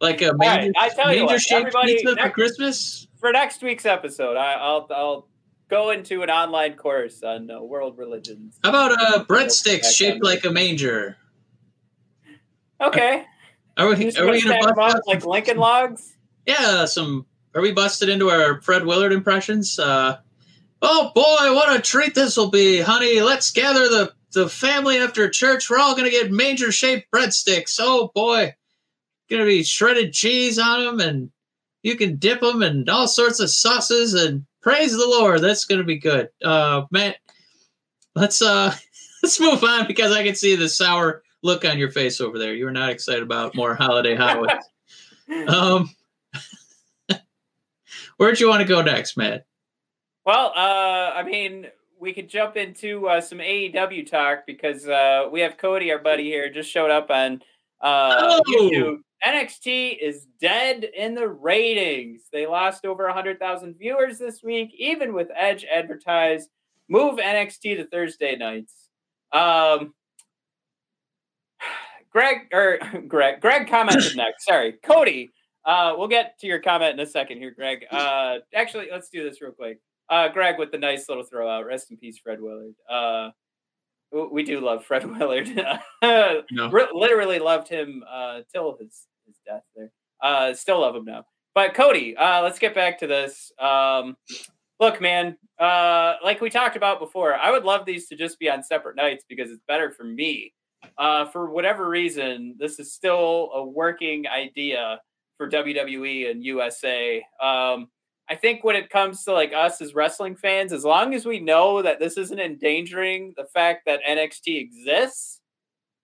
like a major, right, I tell you major what, shaped pizza next, for Christmas? For next week's episode, I, I'll... I'll go into an online course on uh, world religions. How about uh, breadsticks shaped like a manger? Okay. Are, are we, are we gonna bust up like Lincoln Logs? Yeah, some. Are we busted into our Fred Willard impressions? Uh, oh boy, what a treat this will be, honey! Let's gather the the family after church. We're all gonna get manger shaped breadsticks. Oh boy, gonna be shredded cheese on them, and you can dip them and all sorts of sauces and. Praise the Lord. That's going to be good. Uh, Matt, let's uh, let's move on because I can see the sour look on your face over there. You are not excited about more holiday highways. um, where'd you want to go next, Matt? Well, uh, I mean, we could jump into uh, some A E W talk because uh, we have Cody, our buddy here, just showed up on uh, oh. YouTube. N X T is dead in the ratings. They lost over one hundred thousand viewers this week, even with Edge advertised. Move N X T to Thursday nights. Um, Greg, or Greg, Greg commented next. Sorry, Cody. Uh, we'll get to your comment in a second here, Greg. Uh, actually, let's do this real quick. Uh, Greg with the nice little throw out. Rest in peace, Fred Willard. Uh, we do love Fred Willard. no. Literally loved him uh, till his. His death there. Uh, still love him now. But Cody, uh, let's get back to this. Um, look, man, uh, like we talked about before, I would love these to just be on separate nights because it's better for me. Uh, for whatever reason, this is still a working idea for W W E and U S A. Um, I think when it comes to like us as wrestling fans, as long as we know that this isn't endangering the fact that N X T exists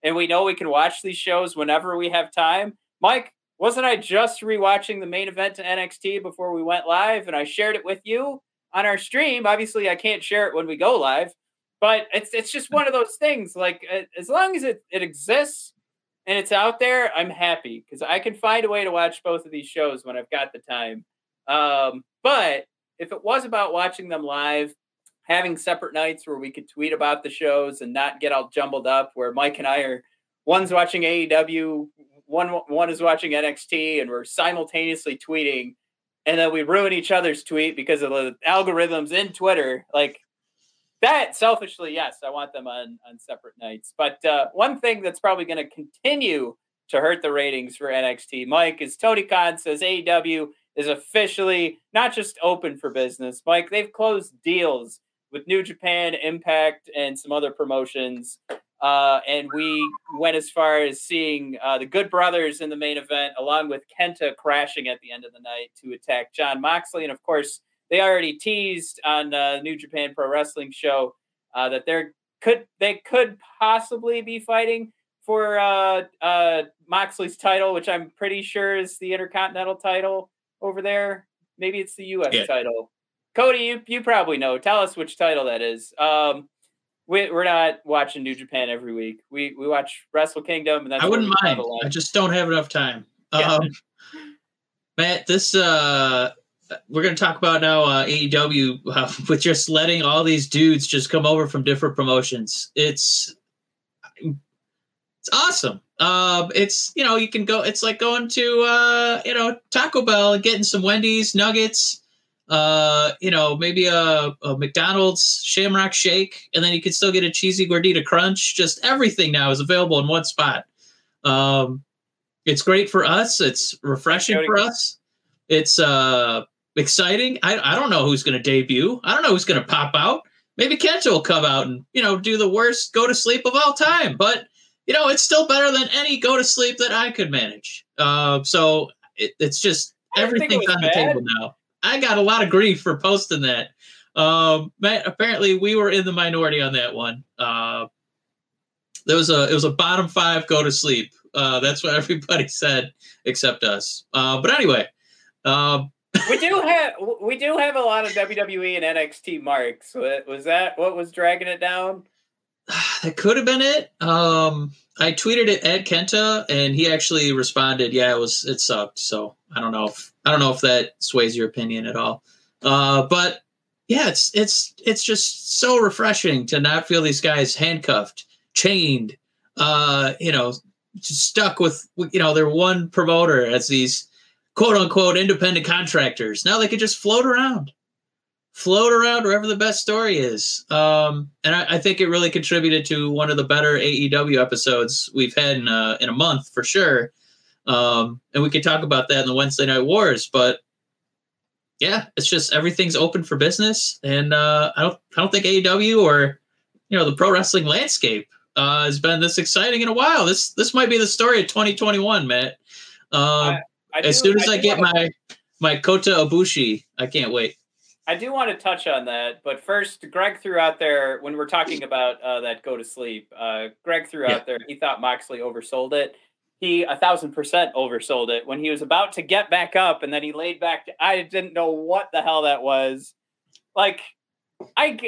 and we know we can watch these shows whenever we have time, Mike, wasn't I just rewatching the main event to N X T before we went live, and I shared it with you on our stream? Obviously, I can't share it when we go live, but it's it's just one of those things. Like, as long as it, it exists and it's out there, I'm happy because I can find a way to watch both of these shows when I've got the time. Um, but if it was about watching them live, having separate nights where we could tweet about the shows and not get all jumbled up, where Mike and I are, one's watching A E W, One one is watching N X T, and we're simultaneously tweeting, and then we ruin each other's tweet because of the algorithms in Twitter. Like that, selfishly, yes, I want them on, on separate nights. But uh, one thing that's probably going to continue to hurt the ratings for N X T, Mike, is Tony Khan says A E W is officially not just open for business. Mike, they've closed deals with New Japan, Impact, and some other promotions. Uh, and we went as far as seeing uh, the Good Brothers in the main event, along with Kenta crashing at the end of the night to attack John Moxley. And, of course, they already teased on uh, New Japan Pro Wrestling show uh, that there could they could possibly be fighting for uh, uh, Moxley's title, which I'm pretty sure is the Intercontinental title over there. Maybe it's the U S Yeah. title. Cody, you, you probably know. Tell us which title that is. Um We're not watching New Japan every week. We we watch Wrestle Kingdom, and that's I wouldn't mind. I just don't have enough time. Yeah. Um, Matt, this uh, we're going to talk about now uh, A E W uh, with just letting all these dudes just come over from different promotions. It's it's awesome. Um, it's you know you can go. It's like going to uh, you know Taco Bell and getting some Wendy's nuggets. Uh, you know, maybe a, a McDonald's Shamrock Shake, and then you can still get a cheesy Gordita Crunch. Just everything now is available in one spot. Um, it's great for us. It's refreshing for us. It's uh, exciting. I, I don't know who's going to debut. I don't know who's going to pop out. Maybe Kenta will come out and, you know, do the worst go to sleep of all time. But, you know, it's still better than any go to sleep that I could manage. Uh, so it, it's just everything's on the table now. I got a lot of grief for posting that. Um, Matt, apparently we were in the minority on that one. Uh, there was a, it was a bottom five go to sleep. Uh, that's what everybody said except us. Uh, but anyway, uh, We do have we do have a lot of W W E and N X T marks. Was that what was dragging it down? That could have been it. Um, I tweeted it at Kenta, and he actually responded, "Yeah, it was. It sucked." So I don't know if I don't know if that sways your opinion at all. Uh, but yeah, it's it's it's just so refreshing to not feel these guys handcuffed, chained, uh, you know, stuck with you know their one promoter as these quote unquote independent contractors. Now they could just float around. float around wherever the best story is. Um, and I, I think it really contributed to one of the better A E W episodes we've had in a, in a month for sure. Um, and we could talk about that in the Wednesday Night Wars, but yeah, it's just everything's open for business. And uh, I don't I don't think A E W or you know the pro wrestling landscape uh, has been this exciting in a while. This this might be the story of twenty twenty-one, Matt. Um, I, I as do, soon as I, I get my, my Kota Ibushi, I can't wait. I do want to touch on that, but first, Greg threw out there, when we're talking about uh, that go to sleep, uh, Greg threw yeah. out there, he thought Moxley oversold it. He one thousand percent oversold it when he was about to get back up, and then he laid back. To, I didn't know what the hell that was. Like, I...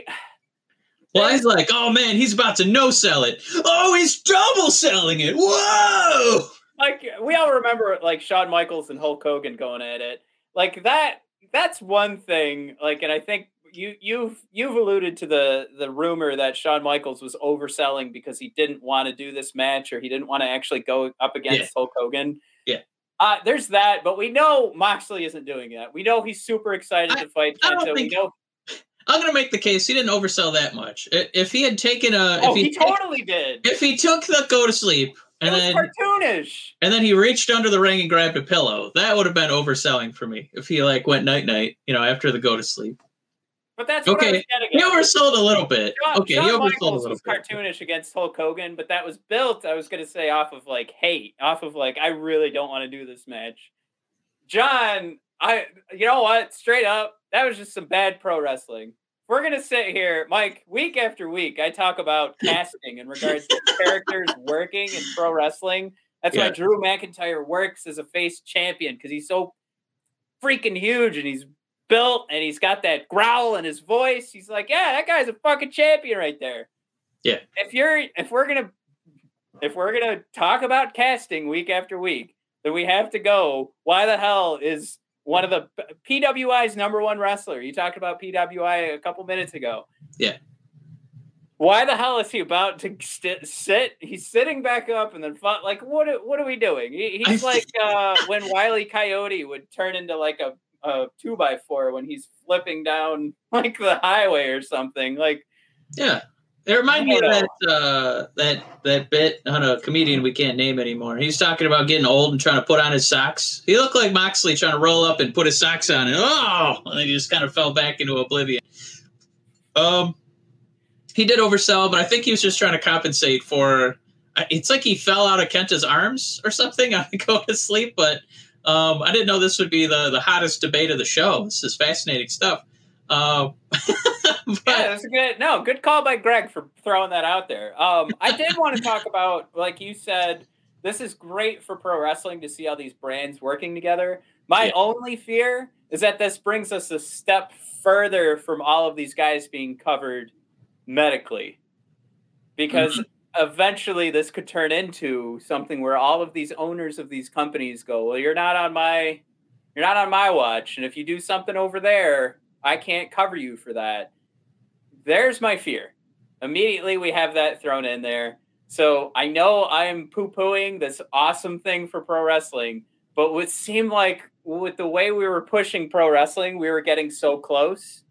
Well, he's like, oh, man, he's about to no-sell it. Oh, he's double-selling it. Whoa! Like, we all remember, like, Shawn Michaels and Hulk Hogan going at it. Like, that... That's one thing, like, and I think you you've you've alluded to the the rumor that Shawn Michaels was overselling because he didn't want to do this match or he didn't want to actually go up against yeah. Hulk Hogan. Yeah, uh, there's that, but we know Moxley isn't doing that. We know he's super excited I, to fight Kenta. We know. I'm gonna make the case he didn't oversell that much. If he had taken a, oh, if he, he totally did. If he took the go to sleep. And it was then, cartoonish. And then he reached under the ring and grabbed a pillow. That would have been overselling for me if he like went night night, you know, after the go to sleep. But that's okay. What I was getting at. He oversold a little bit. John, okay, John he oversold Michaels a little was bit. Cartoonish against Hulk Hogan, but that was built. I was going to say off of like hate, off of like I really don't want to do this match. John, I you know what? Straight up, that was just some bad pro wrestling. We're going to sit here, Mike, week after week, I talk about casting in regards to characters working in pro wrestling. That's yeah. why Drew McIntyre works as a face champion, because he's so freaking huge, and he's built, and he's got that growl in his voice. He's like, yeah, that guy's a fucking champion right there. Yeah. If you're, if we're going to, if we're going to talk about casting week after week, then we have to go, why the hell is one of the P W I's number one wrestler. You talked about P W I a couple minutes ago. Yeah. Why the hell is he about to st- sit? He's sitting back up and then fought, like, what What are we doing? He, he's like uh, when Wile E. Coyote would turn into like a, a two by four when he's flipping down like the highway or something. Like, yeah. It reminded me of that, uh, that, that bit on a comedian we can't name anymore. He's talking about getting old and trying to put on his socks. He looked like Moxley trying to roll up and put his socks on. And, oh, and then he just kind of fell back into oblivion. Um, he did oversell, but I think he was just trying to compensate for – it's like he fell out of Kenta's arms or something on going to sleep. But um, I didn't know this would be the, the hottest debate of the show. This is fascinating stuff. Um, but, yeah, that's a good, no, good call by Greg for throwing that out there. Um, I did want to talk about, like you said, this is great for pro wrestling to see all these brands working together. My yeah. only fear is that this brings us a step further from all of these guys being covered medically, because mm-hmm. eventually this could turn into something where all of these owners of these companies go, well, you're not on my, you're not on my watch. And if you do something over there, I can't cover you for that. There's my fear. Immediately we have that thrown in there. So I know I'm poo-pooing this awesome thing for pro wrestling, but it seemed like with the way we were pushing pro wrestling, we were getting so close.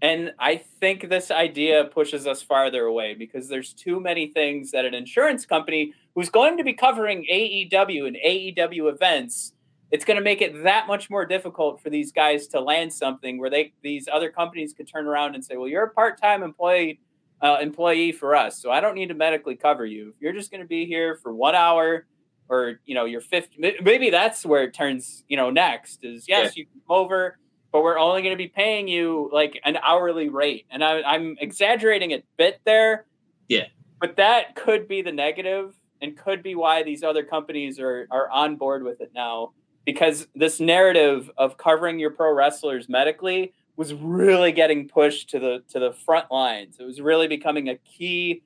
And I think this idea pushes us farther away because there's too many things that an insurance company who's going to be covering A E W and A E W events, it's going to make it that much more difficult for these guys to land something where they these other companies could turn around and say, well, you're a part-time employee uh, employee for us, so I don't need to medically cover you. You're just going to be here for one hour or, you know, you're fifty. Maybe that's where it turns, you know, next is, yes, yeah. you come over, but we're only going to be paying you like an hourly rate. And I, I'm exaggerating a bit there. Yeah. But that could be the negative and could be why these other companies are are on board with it now. because this narrative of covering your pro wrestlers medically was really getting pushed to the to the front lines. It was really becoming a key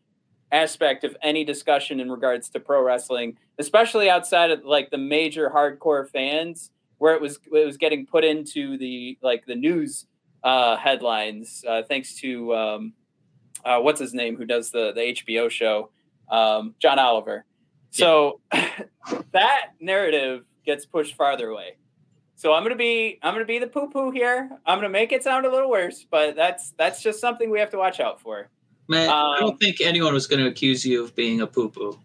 aspect of any discussion in regards to pro wrestling, especially outside of like the major hardcore fans, where it was it was getting put into the like the news uh, headlines uh, thanks to um, uh, what's his name who does the the H B O show, um, John Oliver. So yeah. That narrative gets pushed farther away. So I'm gonna be I'm gonna be the poo-poo here. I'm gonna make it sound a little worse, but that's that's just something we have to watch out for. Man, um, I don't think anyone was gonna accuse you of being a poo-poo.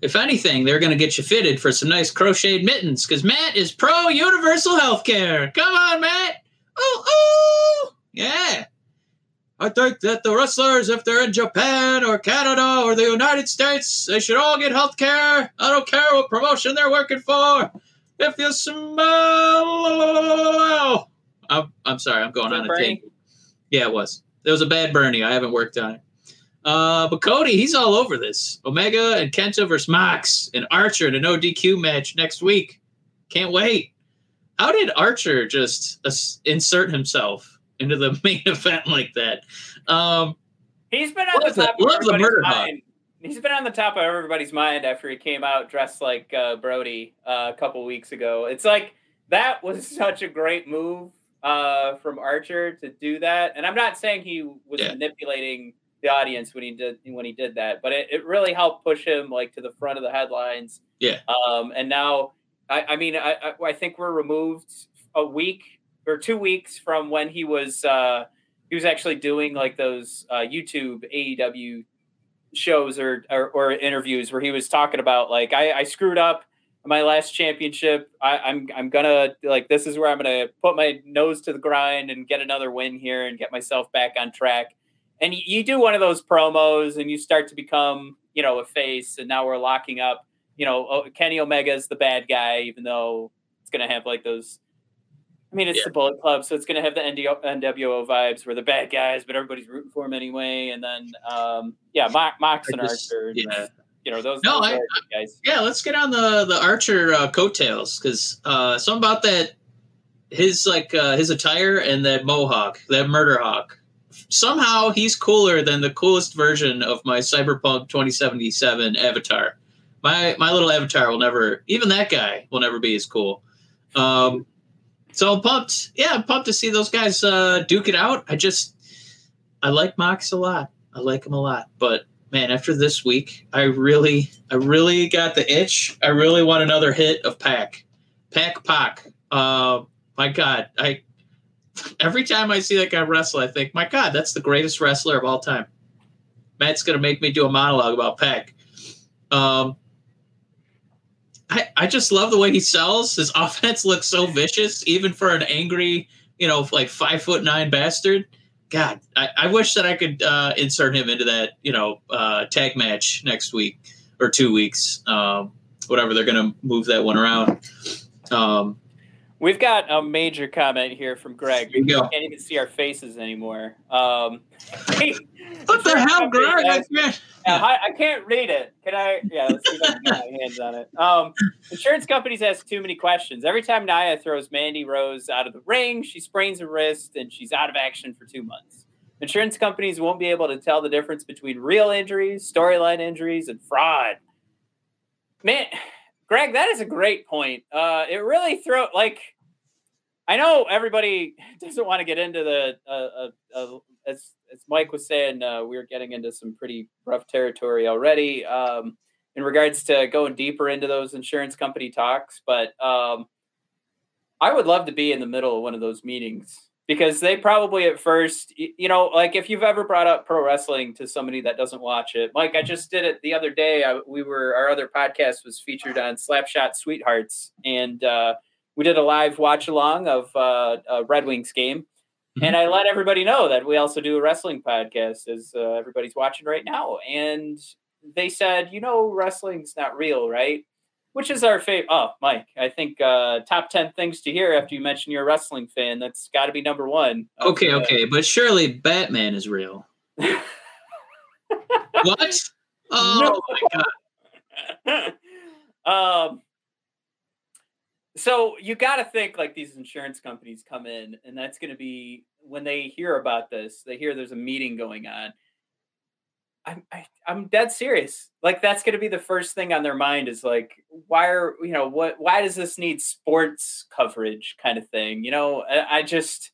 If anything, they're gonna get you fitted for some nice crocheted mittens, because Matt is pro universal healthcare. Come on, Matt. Ooh, ooh. Yeah. I think that the wrestlers, if they're in Japan or Canada or the United States, they should all get healthcare. I don't care what promotion they're working for. If you smell, I'm, I'm sorry, I'm going on a take. Yeah, it was. It was a bad Bernie. I haven't worked on it. Uh, but Cody, he's all over this. Omega and Kenta versus Mox and Archer in an O D Q match next week. Can't wait. How did Archer just uh, insert himself into the main event like that? Um, he's been on the top of everybody's mind. He's been on the top of everybody's mind after he came out dressed like uh, Brody uh, a couple weeks ago. It's like that was such a great move uh, from Archer to do that. And I'm not saying he was yeah. manipulating the audience when he did when he did that, but it, it really helped push him like to the front of the headlines. Yeah. Um, and now, I, I mean, I, I think we're removed a week or two weeks from when he was uh, he was actually doing like those uh, YouTube A E W shows or, or or interviews where he was talking about like I, I screwed up my last championship. I, I'm I'm gonna like this is where I'm gonna put my nose to the grind and get another win here and get myself back on track. And you, you do one of those promos and you start to become you know a face. And now we're locking up you know Kenny Omega is the bad guy, even though it's gonna have like those. I mean, it's yeah. the Bullet Club, so it's gonna have the N W O vibes where the bad guys, but everybody's rooting for him anyway. And then, um, yeah, Mox, Mox and just, Archer, yeah. and, you know those, no, those I, guys. I, yeah, let's get on the the Archer uh, coattails because uh, something about that his like uh, his attire and that mohawk, that murder hawk. Somehow he's cooler than the coolest version of my Cyberpunk twenty seventy-seven avatar. My my little avatar will never, even that guy will never be as cool. Um, So I'm pumped. Yeah, I'm pumped to see those guys uh, duke it out. I just, I like Mox a lot. I like him a lot. But, man, after this week, I really, I really got the itch. I really want another hit of Pac. Pac, Pac. Uh, my God. I Every time I see that guy wrestle, I think, my God, that's the greatest wrestler of all time. Matt's going to make me do a monologue about Pac. Um, I, I just love the way he sells. His offense looks so vicious, even for an angry, you know, like five foot nine bastard. God, I, I wish that I could uh, insert him into that, you know, uh, tag match next week or two weeks, um, whatever. They're going to move that one around. Um, We've got a major comment here from Greg. We can't even see our faces anymore. Um, what the hell, Greg? I can't. Yeah, I, I can't read it. Can I? Yeah, let's see if I can get my hands on it. Um, insurance companies ask too many questions. Every time Nia throws Mandy Rose out of the ring, she sprains her wrist and she's out of action for two months. Insurance companies won't be able to tell the difference between real injuries, storyline injuries, and fraud. Man. Greg, that is a great point. Uh, it really throw like I know everybody doesn't want to get into the uh, uh, uh, as as Mike was saying, uh, we were getting into some pretty rough territory already um, in regards to going deeper into those insurance company talks. But um, I would love to be in the middle of one of those meetings because they probably at first, you know, like if you've ever brought up pro wrestling to somebody that doesn't watch it, Mike, I just did it the other day. I, we were, our other podcast was featured on Slapshot Sweethearts. And uh, we did a live watch along of uh, a Red Wings game. Mm-hmm. And I let everybody know that we also do a wrestling podcast as uh, everybody's watching right now. And they said, you know, wrestling's not real, right? Which is our favorite? Oh, Mike, I think uh, top ten things to hear after you mention you're a wrestling fan. That's got to be number one. Okay, okay, okay. But surely Batman is real. What? Oh, no. My God. um, So you got to think like these insurance companies come in, and that's going to be when they hear about this, they hear there's a meeting going on. I'm, I, I'm dead serious. Like, that's going to be the first thing on their mind is like, why are, you know, what, why does this need sports coverage kind of thing? You know, I, I just,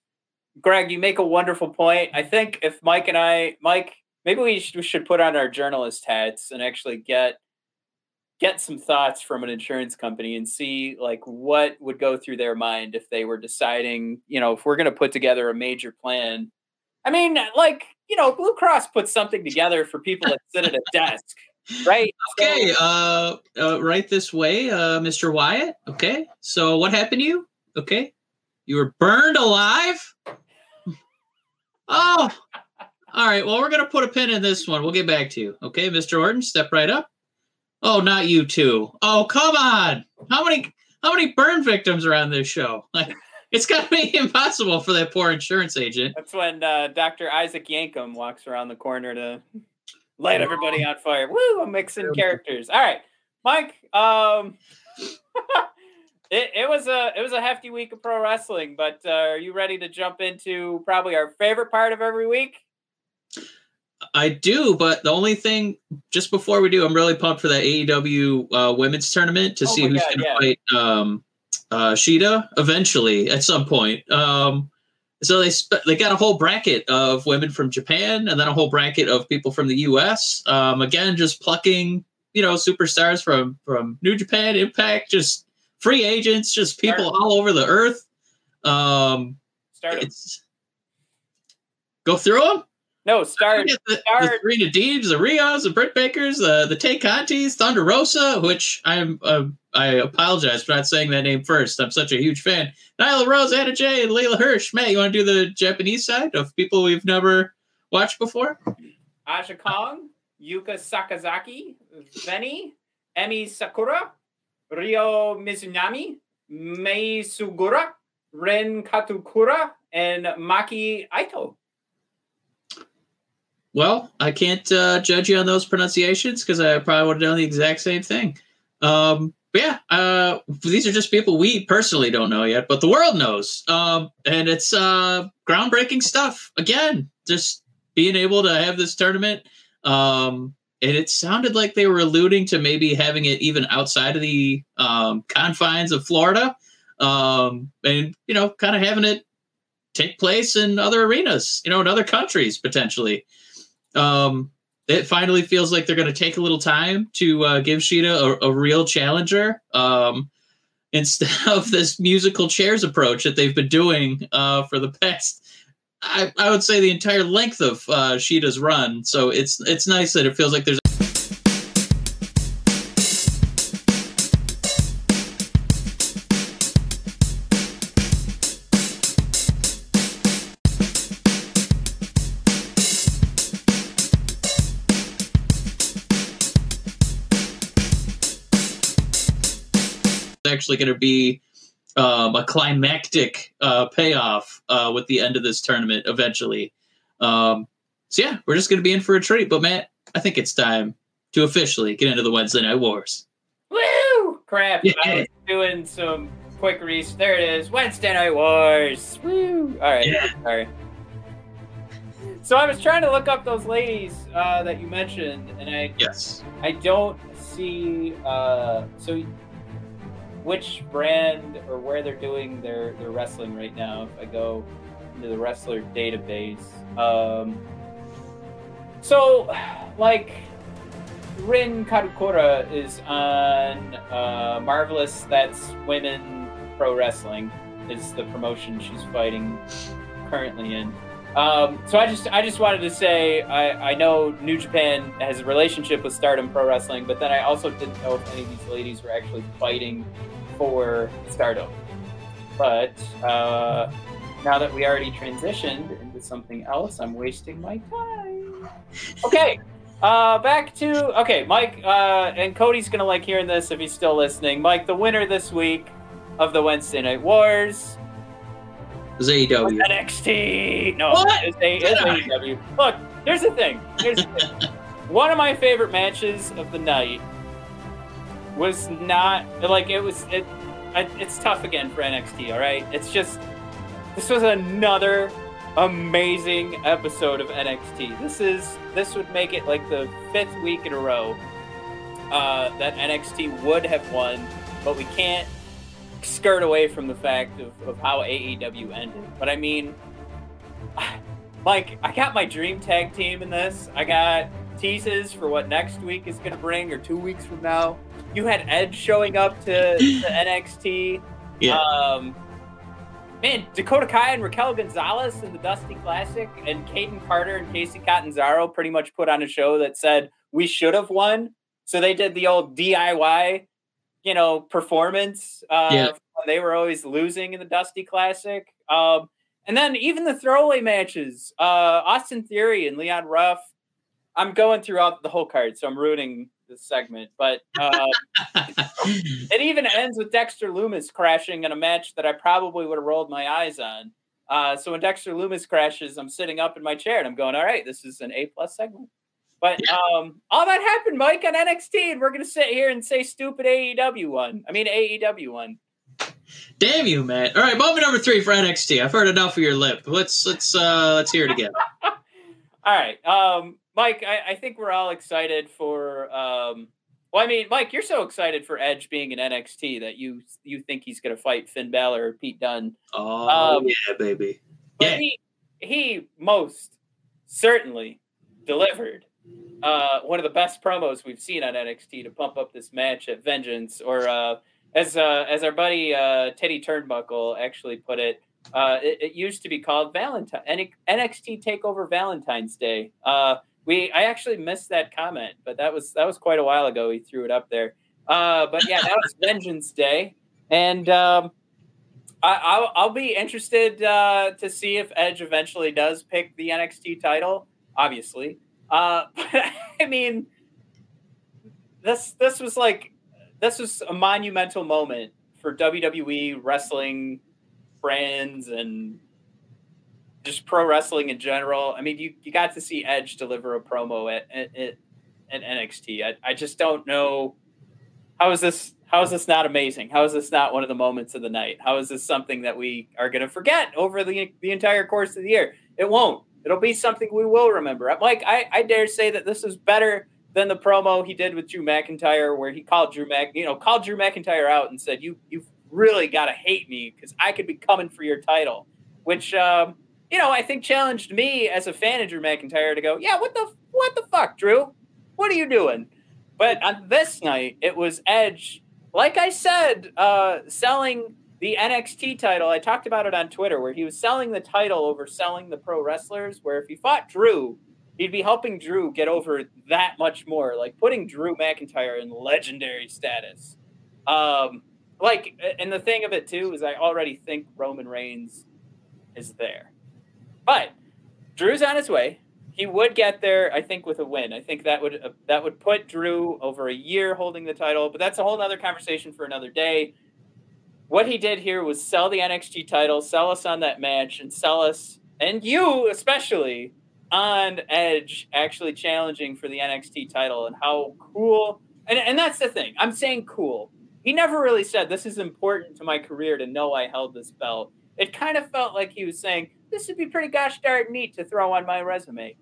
Greg, you make a wonderful point. I think if Mike and I, Mike, maybe we should, we should put on our journalist hats and actually get, get some thoughts from an insurance company and see like what would go through their mind if they were deciding, you know, if we're going to put together a major plan. I mean, like, you know, Blue Cross puts something together for people that sit at a desk, right? Okay. So, uh, uh, right this way, uh, Mister Wyatt. Okay. So what happened to you? Okay. You were burned alive. Oh, all right. Well, we're going to put a pin in this one. We'll get back to you. Okay. Mister Orton, step right up. Oh, not you too. Oh, come on. How many, how many burn victims are on this show? Like, it's got to be impossible for that poor insurance agent. That's when uh, Doctor Isaac Yankum walks around the corner to light everybody on fire. Woo, I'm mixing characters. All right, Mike. Um, it, it was a it was a hefty week of pro wrestling, but uh, are you ready to jump into probably our favorite part of every week? I do, but the only thing, just before we do, I'm really pumped for that A E W uh, women's tournament to oh see who's going to yeah. fight um, uh, Shida eventually at some point. Um, so they sp- they got a whole bracket of women from Japan and then a whole bracket of people from the U S. Um, again, just plucking, you know, superstars from, from New Japan, Impact, just free agents, just people Stardom. all over the earth. Um, it's, go through them. No, start the, the Serena Deebs, the Rios, the Britt Bakers, uh, the Tay Contis, Thunder Rosa, which I'm uh, I apologize for not saying that name first. I'm such a huge fan. Nyla Rose, Anna Jay, and Layla Hirsch. Matt, you want to do the Japanese side of people we've never watched before? Aja Kong, Yuka Sakazaki, Veni, Emi Sakura, Ryo Mizunami, Mei Sugura, Ren Katukura, and Maki Aito. Well, I can't uh, judge you on those pronunciations because I probably would have done the exact same thing. Um, but yeah, uh, these are just people we personally don't know yet, but the world knows. Um, and it's uh, groundbreaking stuff. Again, just being able to have this tournament. Um, and it sounded like they were alluding to maybe having it even outside of the um, confines of Florida. Um, and, you know, kind of having it take place in other arenas, you know, in other countries potentially. Um, it finally feels like they're going to take a little time to uh, give Shida a, a real challenger um, instead of this musical chairs approach that they've been doing uh, for the past, I, I would say, the entire length of uh, Shida's run. So it's it's nice that it feels like there's. Actually going to be um, a climactic uh, payoff uh, with the end of this tournament eventually. Um, so yeah, we're just going to be in for a treat. But Matt, I think it's time to officially get into the Wednesday Night Wars. Woo! Crap! Yeah. I was doing some quick research. There it is, Wednesday Night Wars. Woo! All right, yeah. Sorry. So I was trying to look up those ladies uh, that you mentioned, and I yes, I don't see uh, so. which brand or where they're doing their, their wrestling right now. If I go into the wrestler database. Um, so, like, Rin Katakura is on uh, Marvelous. That's Women Pro Wrestling is the promotion she's fighting currently in. Um, so I just I just wanted to say, I, I know New Japan has a relationship with Stardom Pro Wrestling, but then I also didn't know if any of these ladies were actually fighting for Stardom. But uh, now that we already transitioned into something else, I'm wasting my time. Okay, uh, back to, okay, Mike, uh, and Cody's going to like hearing this if he's still listening. Mike, the winner this week of the Wednesday Night Wars... A E W. N X T. No, it's A E W. Look, here's the thing. Here's the thing. One of my favorite matches of the night was not like it was. It, it's tough again for N X T, all right? It's just, this was another amazing episode of N X T. This is, this would make it like the fifth week in a row uh, that N X T would have won, but we can't skirt away from the fact of, of how A E W ended. But I mean, like, I got my dream tag team in this. I got teases for what next week is going to bring, or two weeks from now. You had Edge showing up to, to N X T. Yeah. Um, man, Dakota Kai and Raquel Gonzalez in the Dusty Classic, and Caden Carter and Casey Catanzaro pretty much put on a show that said we should have won. So they did the old D I Y, you know, performance. Uh, yeah. They were always losing in the Dusty Classic. Um, and then even the throwaway matches, uh, Austin Theory and Leon Ruff. I'm going throughout the whole card, so I'm ruining this segment. But uh, it even ends with Dexter Loomis crashing in a match that I probably would have rolled my eyes on. Uh, so when Dexter Loomis crashes, I'm sitting up in my chair and I'm going, all right, this is an A-plus segment. But um, all that happened, Mike, on N X T, and we're going to sit here and say stupid A E W won. I mean, A E W won. Damn you, Matt. All right, moment number three for N X T. I've heard enough of your lip. Let's, let's, uh, let's hear it again. All right. Um, Mike, I, I think we're all excited for, um, well, I mean, Mike, you're so excited for Edge being in N X T that you you think he's going to fight Finn Balor or Pete Dunne. Oh, um, yeah, baby. Yeah. He, he most certainly delivered uh, one of the best promos we've seen on N X T to pump up this match at Vengeance, or uh, as uh, as our buddy uh, Teddy Turnbuckle actually put it, Uh, it, it used to be called Valentine N X T Takeover Valentine's Day. Uh, we I actually missed that comment, but that was that was quite a while ago. He threw it up there. Uh, but yeah, that was Vengeance Day, and um, I, I'll, I'll be interested uh, to see if Edge eventually does pick the N X T title. Obviously, uh, but I mean, this this was like this was a monumental moment for W W E wrestling brands and just pro wrestling in general. I mean, you, you got to see Edge deliver a promo at at, at N X T. I, I just don't know how is this how is this not amazing? How is this not one of the moments of the night? How is this something that we are going to forget over the the entire course of the year? It won't. It'll be something we will remember. Mike, I, I dare say that this is better than the promo he did with Drew McIntyre, where he called Drew Mac you know called Drew McIntyre out and said, you you've really gotta hate me because I could be coming for your title, which um, you know I think challenged me as a fan of Drew McIntyre to go, yeah, what the what the fuck, Drew? What are you doing? But on this night, it was Edge, like I said, uh, selling the N X T title. I talked about it on Twitter, where he was selling the title over selling the pro wrestlers. Where if he fought Drew, he'd be helping Drew get over that much more, like putting Drew McIntyre in legendary status. Um, Like, and the thing of it, too, is I already think Roman Reigns is there. But Drew's on his way. He would get there, I think, with a win. I think that would uh, that would put Drew over a year holding the title. But that's a whole other conversation for another day. What he did here was sell the N X T title, sell us on that match, and sell us, and you especially, on Edge actually challenging for the N X T title. And how cool. And, and that's the thing. I'm saying cool. He never really said, this is important to my career to know I held this belt. It kind of felt like he was saying, this would be pretty gosh darn neat to throw on my resume.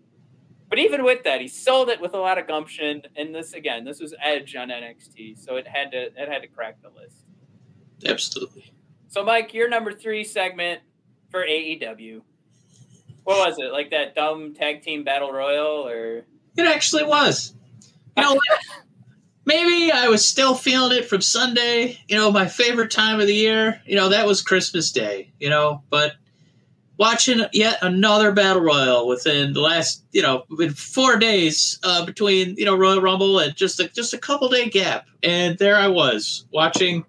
But even with that, he sold it with a lot of gumption. And this, again, this was Edge on N X T. So it had to it had to crack the list. Absolutely. So, Mike, your number three segment for A E W. What was it? Like that dumb tag team battle royal? Or it actually was. You know what? Maybe I was still feeling it from Sunday, you know, my favorite time of the year. You know, that was Christmas Day, you know, but watching yet another battle royal within the last, you know, four days uh, between, you know, Royal Rumble and just a, just a couple day gap. And there I was watching,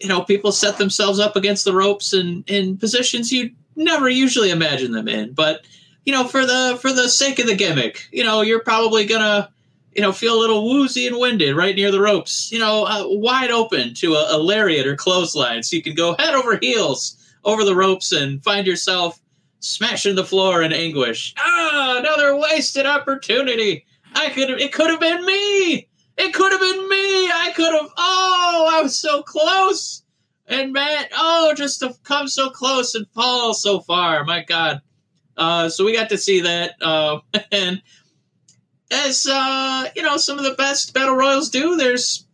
you know, people set themselves up against the ropes and in positions you'd never usually imagine them in. But, you know, for the for the sake of the gimmick, you know, you're probably going to, you know, feel a little woozy and winded right near the ropes, you know, uh, wide open to a, a lariat or clothesline. So you can go head over heels over the ropes and find yourself smashing the floor in anguish. Ah, another wasted opportunity. I could have, it could have been me. It could have been me. I could have, oh, I was so close. and Matt, oh, just to come so close and fall so far. My God. Uh, so we got to see that. Uh, and as, uh, you know, some of the best Battle Royals do, there's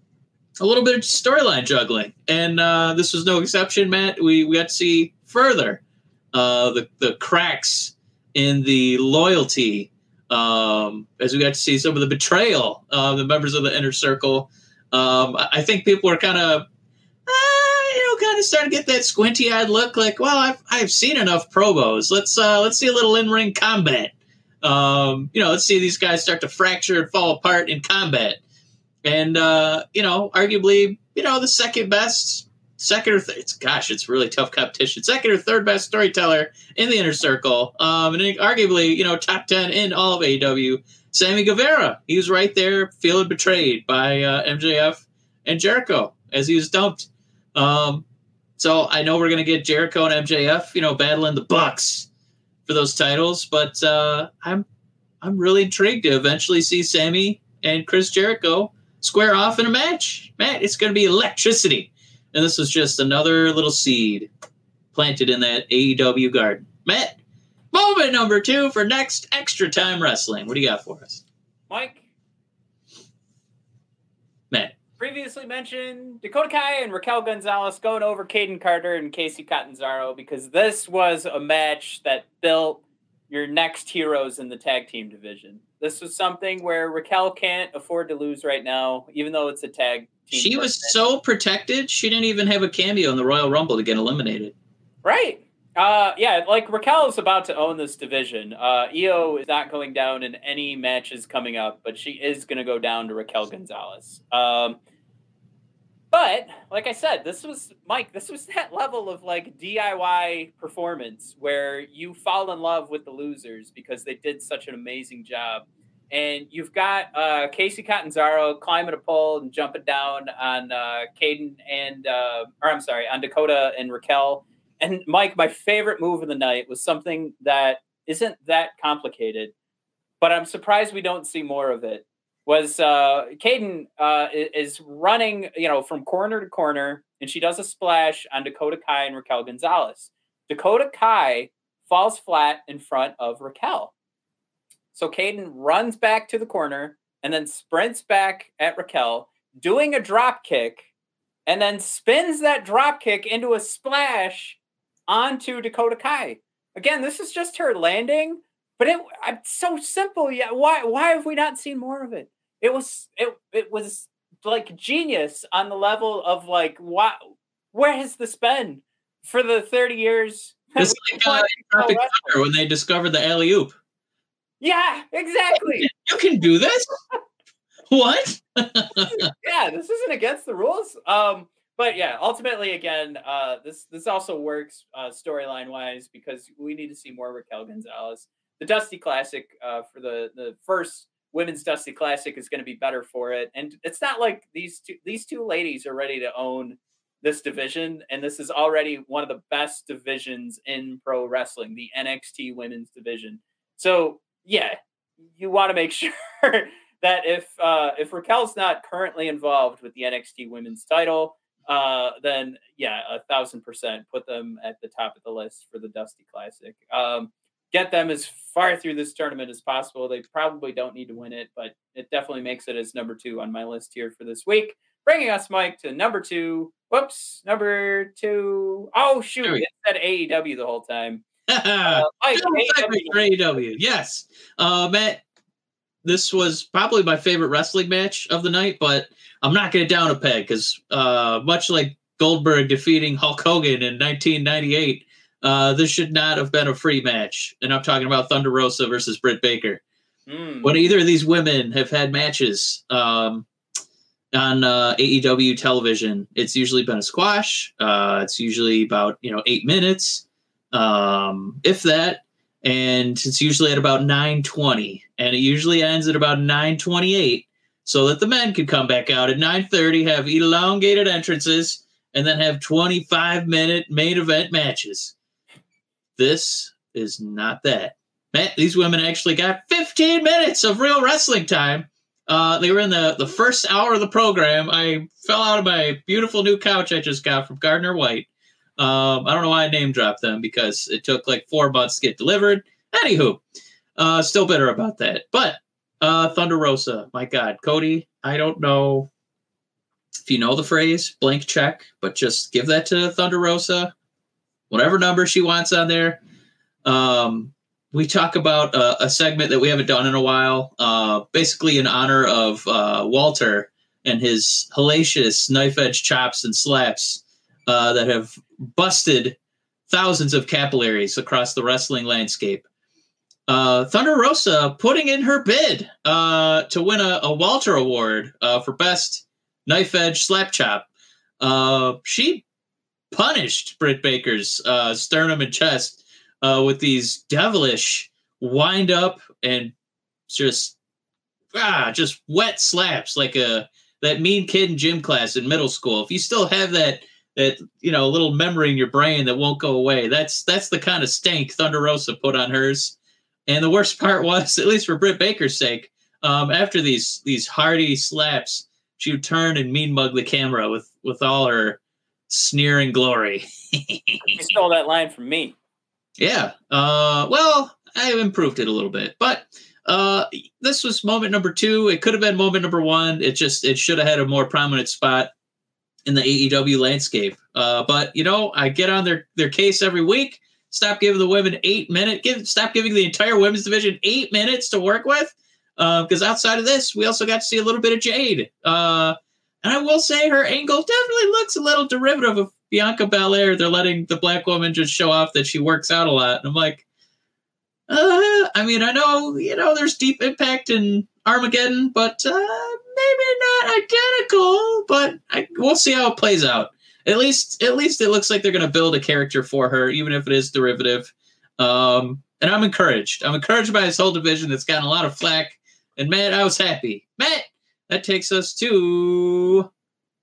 a little bit of storyline juggling. And uh, this was no exception, Matt. We, we got to see further uh, the, the cracks in the loyalty um, as we got to see some of the betrayal of the members of the Inner Circle. Um, I think people are kind of, uh, you know, kind of starting to get that squinty-eyed look. Like, well, I've I've seen enough promos. Let's uh, let's see a little in-ring combat. Um, you know, let's see these guys start to fracture and fall apart in combat. And uh, you know, arguably, you know, the second best, second or th- it's gosh, it's really tough competition. Second or third best storyteller in the Inner Circle, um, and arguably, you know, top ten in all of A E W. Sammy Guevara, he was right there feeling betrayed by uh, M J F and Jericho as he was dumped. Um, so I know we're going to get Jericho and M J F, you know, battling the Bucks for those titles, but uh, I'm I'm really intrigued to eventually see Sammy and Chris Jericho square off in a match. Man, it's going to be electricity. And this was just another little seed planted in that A E W garden. Matt, moment number two for next Extra Time Wrestling. What do you got for us? Mike. Matt. Previously mentioned Dakota Kai and Raquel Gonzalez going over Caden Carter and Casey Catanzaro because this was a match that built your next heroes in the tag team division. This was something where Raquel can't afford to lose right now, even though it's a tag team. She was so protected, she didn't even have a cameo in the Royal Rumble to get eliminated. Right. Uh, yeah, like Raquel is about to own this division. Uh, Io is not going down in any matches coming up, but she is going to go down to Raquel Gonzalez. Um, but like I said, this was Mike, this was that level of like D I Y performance where you fall in love with the losers because they did such an amazing job. And you've got uh, Casey Catanzaro climbing a pole and jumping down on uh, Caden and, uh, or I'm sorry, on Dakota and Raquel. And, Mike, my favorite move of the night was something that isn't that complicated, but I'm surprised we don't see more of it, was uh, Caden uh, is running, you know, from corner to corner, and she does a splash on Dakota Kai and Raquel Gonzalez. Dakota Kai falls flat in front of Raquel. So Caden runs back to the corner and then sprints back at Raquel, doing a drop kick, and then spins that drop kick into a splash onto Dakota Kai. Again, this is just her landing, but it it's so simple. Yeah, why why have we not seen more of it? It was it it was like genius on the level of like, wow, where has this been for the thirty years? It's like uh, Tropic Thunder when they discovered the alley-oop. Yeah, exactly. You can do this. What? Yeah, this isn't against the rules. Um, But yeah, ultimately, again, uh, this this also works uh, storyline wise because we need to see more Raquel Gonzalez. The Dusty Classic uh, for the, the first women's Dusty Classic is going to be better for it, and it's not like these two these two ladies are ready to own this division, and this is already one of the best divisions in pro wrestling, the N X T women's division. So yeah, you want to make sure that if uh, if Raquel's not currently involved with the N X T women's title, Uh, then yeah, a thousand percent put them at the top of the list for the Dusty Classic. Um, get them as far through this tournament as possible. They probably don't need to win it, but it definitely makes it as number two on my list here for this week. Bringing us, Mike, to number two. Whoops, number two. Oh shoot, it said A E W the whole time. uh, Mike, A E W. Yes, uh, Matt. This was probably my favorite wrestling match of the night, but I'm knocking it down a peg because uh, much like Goldberg defeating Hulk Hogan in nineteen ninety-eight, uh, this should not have been a free match. And I'm talking about Thunder Rosa versus Britt Baker. Mm. When either of these women have had matches um, on uh, A E W television, it's usually been a squash. Uh, it's usually about, you know, eight minutes, um, if that. And it's usually at about nine twenty, and it usually ends at about nine twenty-eight so that the men could come back out at nine thirty, have elongated entrances, and then have twenty-five minute main event matches. This is not that. Matt, these women actually got fifteen minutes of real wrestling time Uh, they were in the, the first hour of the program. I fell out of my beautiful new couch I just got from Gardner White. Um, I don't know why I name dropped them because it took like four months to get delivered. Anywho, uh, still bitter about that. But uh, Thunder Rosa, my God. Cody, I don't know if you know the phrase, blank check, but just give that to Thunder Rosa. Whatever number she wants on there. Um, we talk about uh, a segment that we haven't done in a while, uh, basically in honor of uh, Walter and his hellacious knife-edge chops and slaps uh, that have busted thousands of capillaries across the wrestling landscape. Uh, Thunder Rosa putting in her bid uh, to win a, a Walter Award uh, for Best Knife-Edge Slap Chop. Uh, she punished Britt Baker's uh, sternum and chest Uh, with these devilish wind up and just ah, just wet slaps like a that mean kid in gym class in middle school. If you still have that that you know little memory in your brain that won't go away, that's that's the kind of stank Thunder Rosa put on hers. And the worst part was, at least for Britt Baker's sake, um, after these these hearty slaps, she would turn and mean mug the camera with with all her sneering glory. You stole that line from me. Yeah, uh, well, I have improved it a little bit, but uh, this was moment number two. It could have been moment number one. It just it should have had a more prominent spot in the A E W landscape. Uh, but you know, I get on their their case every week. Stop giving the women eight minutes. Give stop giving the entire women's division eight minutes to work with. Because uh, outside of this, we also got to see a little bit of Jade. Uh, and I will say, her angle definitely looks a little derivative of Bianca Belair. They're letting the black woman just show off that she works out a lot. And I'm like, uh, I mean, I know, you know, there's Deep Impact in Armageddon, but uh, maybe not identical, but I, we'll see how it plays out. At least, at least it looks like they're going to build a character for her, even if it is derivative. Um, and I'm encouraged. I'm encouraged by this whole division that's gotten a lot of flack. And Matt, I was happy. Matt, that takes us to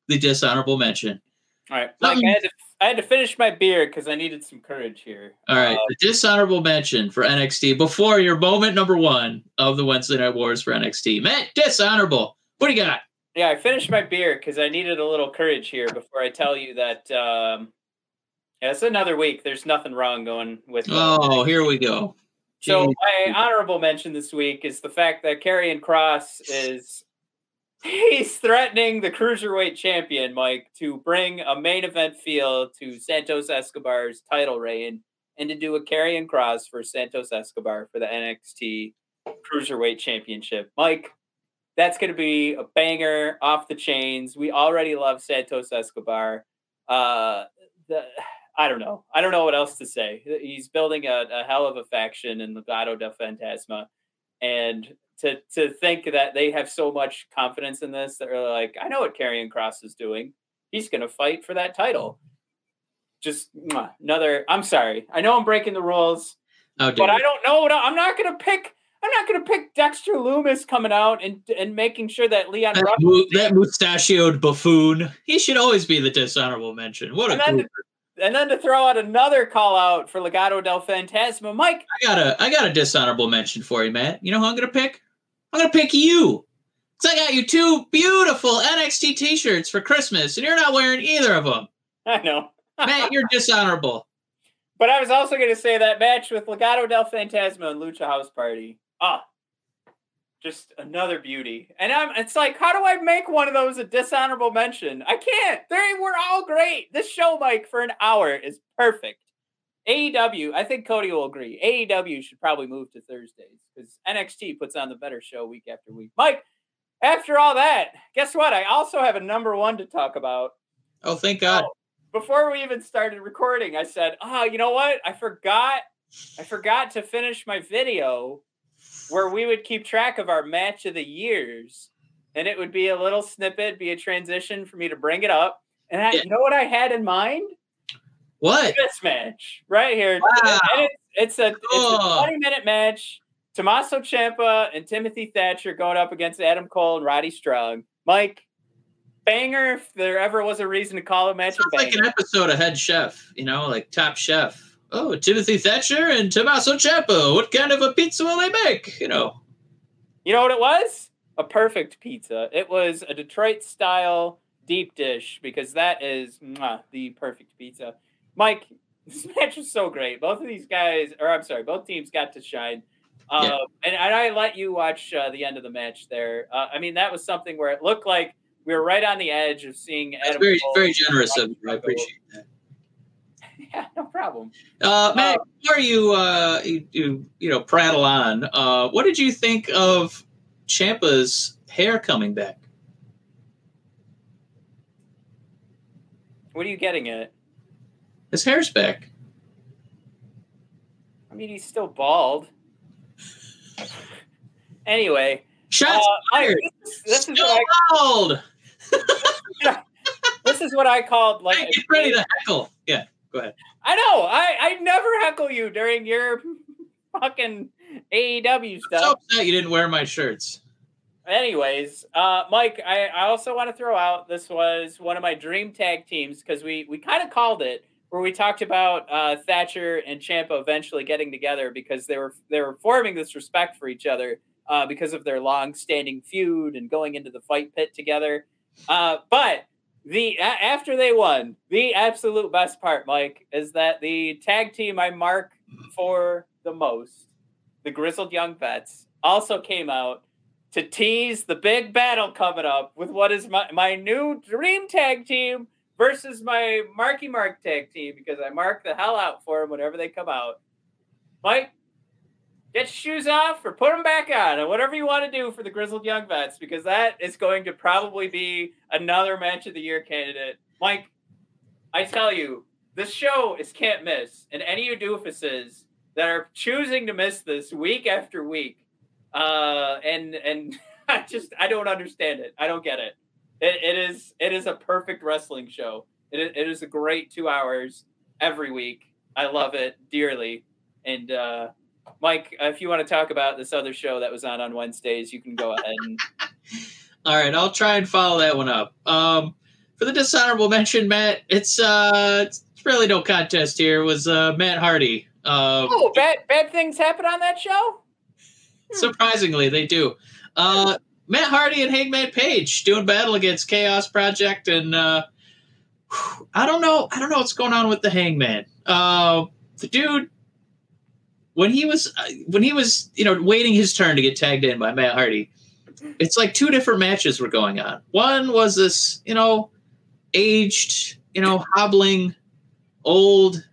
the dishonorable mention. All right, Mike, I, had to, I had to finish my beer because I needed some courage here. All right, uh, the dishonorable mention for N X T before your moment number one of the Wednesday Night Wars for N X T. Matt, dishonorable. What do you got? Yeah, I finished my beer because I needed a little courage here before I tell you that um, yeah, it's another week. There's nothing wrong going with it. Oh, here we go. Jeez. So my honorable mention this week is the fact that Karrion Kross is... he's threatening the Cruiserweight champion, Mike, to bring a main event feel to Santos Escobar's title reign and to do a Karrion Kross for Santos Escobar for the N X T Cruiserweight Championship. Mike, that's going to be a banger off the chains. We already love Santos Escobar. Uh, the, I don't know. I don't know what else to say. He's building a, a hell of a faction in Legado del Fantasma. And... To to think that they have so much confidence in this that they're like, I know what Karrion Kross is doing. He's going to fight for that title. Just mwah, another, I'm sorry. I know I'm breaking the rules, oh, but I don't know. I'm not going to pick, I'm not going to pick Dexter Loomis coming out and, and making sure that Leon That, mu- that mustachioed buffoon. He should always be the dishonorable mention. What and a then to, And then to throw out another call out for Legado del Fantasma. Mike. I got a, I got a dishonorable mention for you, Matt. You know who I'm going to pick? I'm going to pick you. Because I got you two beautiful N X T t-shirts for Christmas, and you're not wearing either of them. I know. Matt, you're dishonorable. But I was also going to say that match with Legado del Fantasma and Lucha House Party. Ah, just another beauty. And I'm. It's like, how do I make one of those a dishonorable mention? I can't. They were all great. This show, Mike, for an hour is perfect. A E W, I think Cody will agree. A E W should probably move to Thursdays because N X T puts on the better show week after week. Mike, after all that, guess what? I also have a number one to talk about. Oh, thank God. So, before we even started recording, I said, oh, you know what? I forgot. I forgot to finish my video where we would keep track of our match of the years. And it would be a little snippet, be a transition for me to bring it up. And I, yeah. You know what I had in mind? What? This match right here. Wow. And it, it's a twenty-minute cool. match. Tommaso Ciampa and Timothy Thatcher going up against Adam Cole and Roddy Strong. Mike, banger, if there ever was a reason to call a match. Sounds a banger. Like an episode of Head Chef, you know, like Top Chef. Oh, Timothy Thatcher and Tommaso Ciampa. What kind of a pizza will they make? You know. You know what it was? a perfect pizza. It was a Detroit-style deep dish, because that is mwah, the perfect pizza. Mike, this match was so great. Both of these guys, or I'm sorry, both teams got to shine. Um, yeah. and, and I let you watch uh, the end of the match there. Uh, I mean, that was something where it looked like we were right on the edge of seeing Adam Cole. Very, very generous of you. I appreciate that. Yeah, no problem. Uh, Matt, before um, you, uh, you, you know, prattle on, uh, what did you think of Ciampa's hair coming back? What are you getting at? His hair's back. I mean, he's still bald. Anyway. Shots uh, fired. I, this, this still is what I, bald. This is what I called, like, hey, get ready to heckle. Yeah. Go ahead. I know. I, I never heckle you during your fucking A E W stuff. I'm so upset you didn't wear my shirts. Anyways, uh, Mike, I, I also want to throw out, this was one of my dream tag teams, because we, we kind of called it, where we talked about uh, Thatcher and Ciampa eventually getting together because they were they were forming this respect for each other uh, because of their long-standing feud and going into the fight pit together. Uh, but... The after they won, the absolute best part, Mike, is that the tag team I mark for the most, the Grizzled Young Vets, also came out to tease the big battle coming up with what is my, my new dream tag team versus my Marky Mark tag team, because I mark the hell out for them whenever they come out. Mike, get your shoes off or put them back on, and whatever you want to do for the Grizzled Young Vets, because that is going to probably be another match of the year candidate. Mike, I tell you, this show is can't miss, and any of you doofuses that are choosing to miss this week after week, uh, and and I just I don't understand it. I don't get it. It, it is it is a perfect wrestling show. It, it is a great two hours every week. I love it dearly, and. Uh, Mike, if you want to talk about this other show that was on on Wednesdays, you can go ahead. And... All right, I'll try and follow that one up. Um, for the dishonorable mention, Matt, it's uh, it's really no contest here. It was uh, Matt Hardy. Uh, oh, bad bad things happen on that show? Surprisingly, they do. Uh, Matt Hardy and Hangman Page doing battle against Chaos Project, and uh, I don't know, I don't know what's going on with the Hangman. Uh, the dude. When he was, when he was, you know, waiting his turn to get tagged in by Matt Hardy, it's like two different matches were going on. One was this, you know, aged, you know, hobbling, old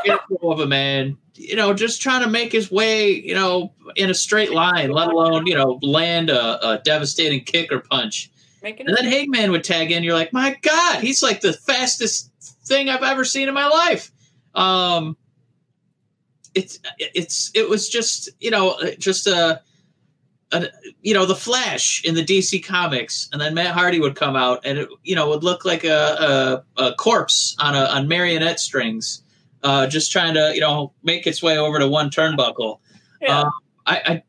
scarecrow of a man, you know, just trying to make his way, you know, in a straight line, let alone, you know, land a, a devastating kick or punch. Making and then Hangman would tag in. You're like, my God, he's like the fastest thing I've ever seen in my life. Um, It's it's it was just, you know, just a, a you know, the Flash in the D C comics, and then Matt Hardy would come out and it, you know, would look like a a, a corpse on a on marionette strings, uh, just trying to, you know, make its way over to one turnbuckle. Yeah. Uh, I, I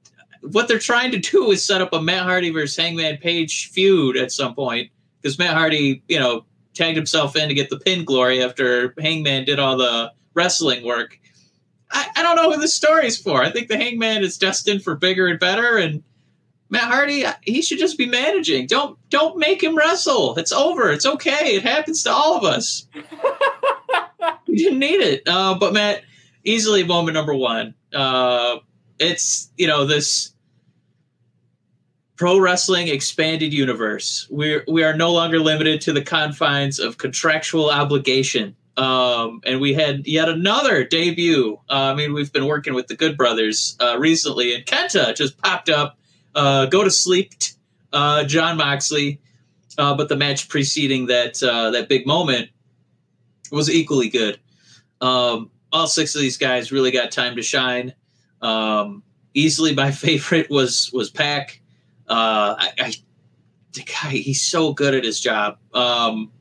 what they're trying to do is set up a Matt Hardy versus Hangman Page feud at some point, because Matt Hardy, you know, tagged himself in to get the pin glory after Hangman did all the wrestling work. I, I don't know who this story's for. I think the Hangman is destined for bigger and better, and Matt Hardy, he should just be managing. Don't don't make him wrestle. It's over. It's okay. It happens to all of us. We didn't need it. Uh, but Matt, easily moment number one. Uh, it's, you know, this pro wrestling expanded universe. We're we are no longer limited to the confines of contractual obligation. Um, and we had yet another debut. Uh, I mean, we've been working with the Good Brothers uh, recently, and Kenta just popped up. Uh, go to sleep, uh, John Moxley. Uh, but the match preceding that uh, that big moment was equally good. Um, all six of these guys really got time to shine. Um, easily, my favorite was was Pac. Uh, I, I, the guy, he's so good at his job. Um,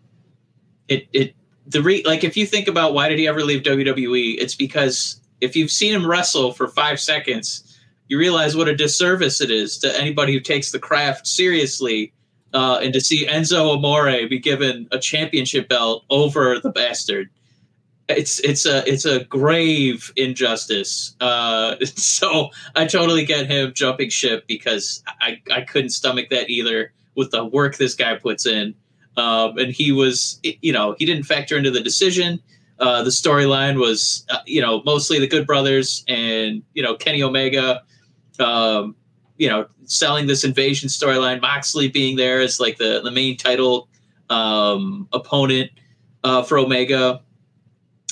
it it. The re like if you think about why did he ever leave W W E, it's because if you've seen him wrestle for five seconds, you realize what a disservice it is to anybody who takes the craft seriously, uh, and to see Enzo Amore be given a championship belt over the bastard. It's it's a it's a grave injustice. Uh, so I totally get him jumping ship, because I, I couldn't stomach that either with the work this guy puts in. Um, and he was, you know, he didn't factor into the decision. Uh, the storyline was, uh, you know, mostly the Good Brothers and, you know, Kenny Omega, um, you know, selling this invasion storyline. Moxley being there as like the, the main title um, opponent uh, for Omega.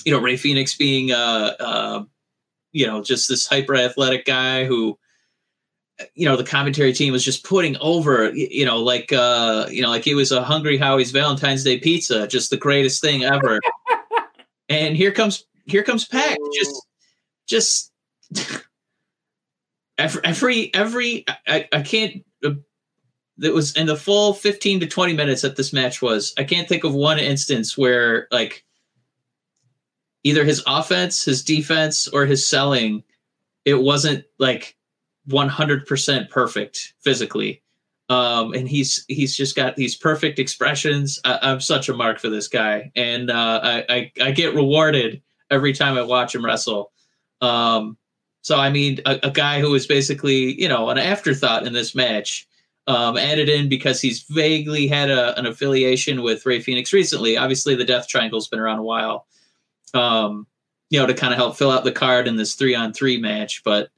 You know, Ray Phoenix being, uh, uh, you know, just this hyper athletic guy who, you know, the commentary team was just putting over, you know, like, uh, you know, like he was a Hungry Howie's Valentine's Day pizza, just the greatest thing ever. And here comes, here comes Pac. Just, just every, every, every I, I can't, uh, that was in the full fifteen to twenty minutes that this match was, I can't think of one instance where like, either his offense, his defense, or his selling, it wasn't like one hundred percent perfect physically. Um, and he's he's just got these perfect expressions. I, I'm such a mark for this guy. And uh, I, I, I get rewarded every time I watch him wrestle. Um, so, I mean, a, a guy who was basically, you know, an afterthought in this match, um, added in because he's vaguely had a, an affiliation with Ray Phoenix recently. Obviously, the Death Triangle's been around a while. Um, you know, to kind of help fill out the card in this three on three match. But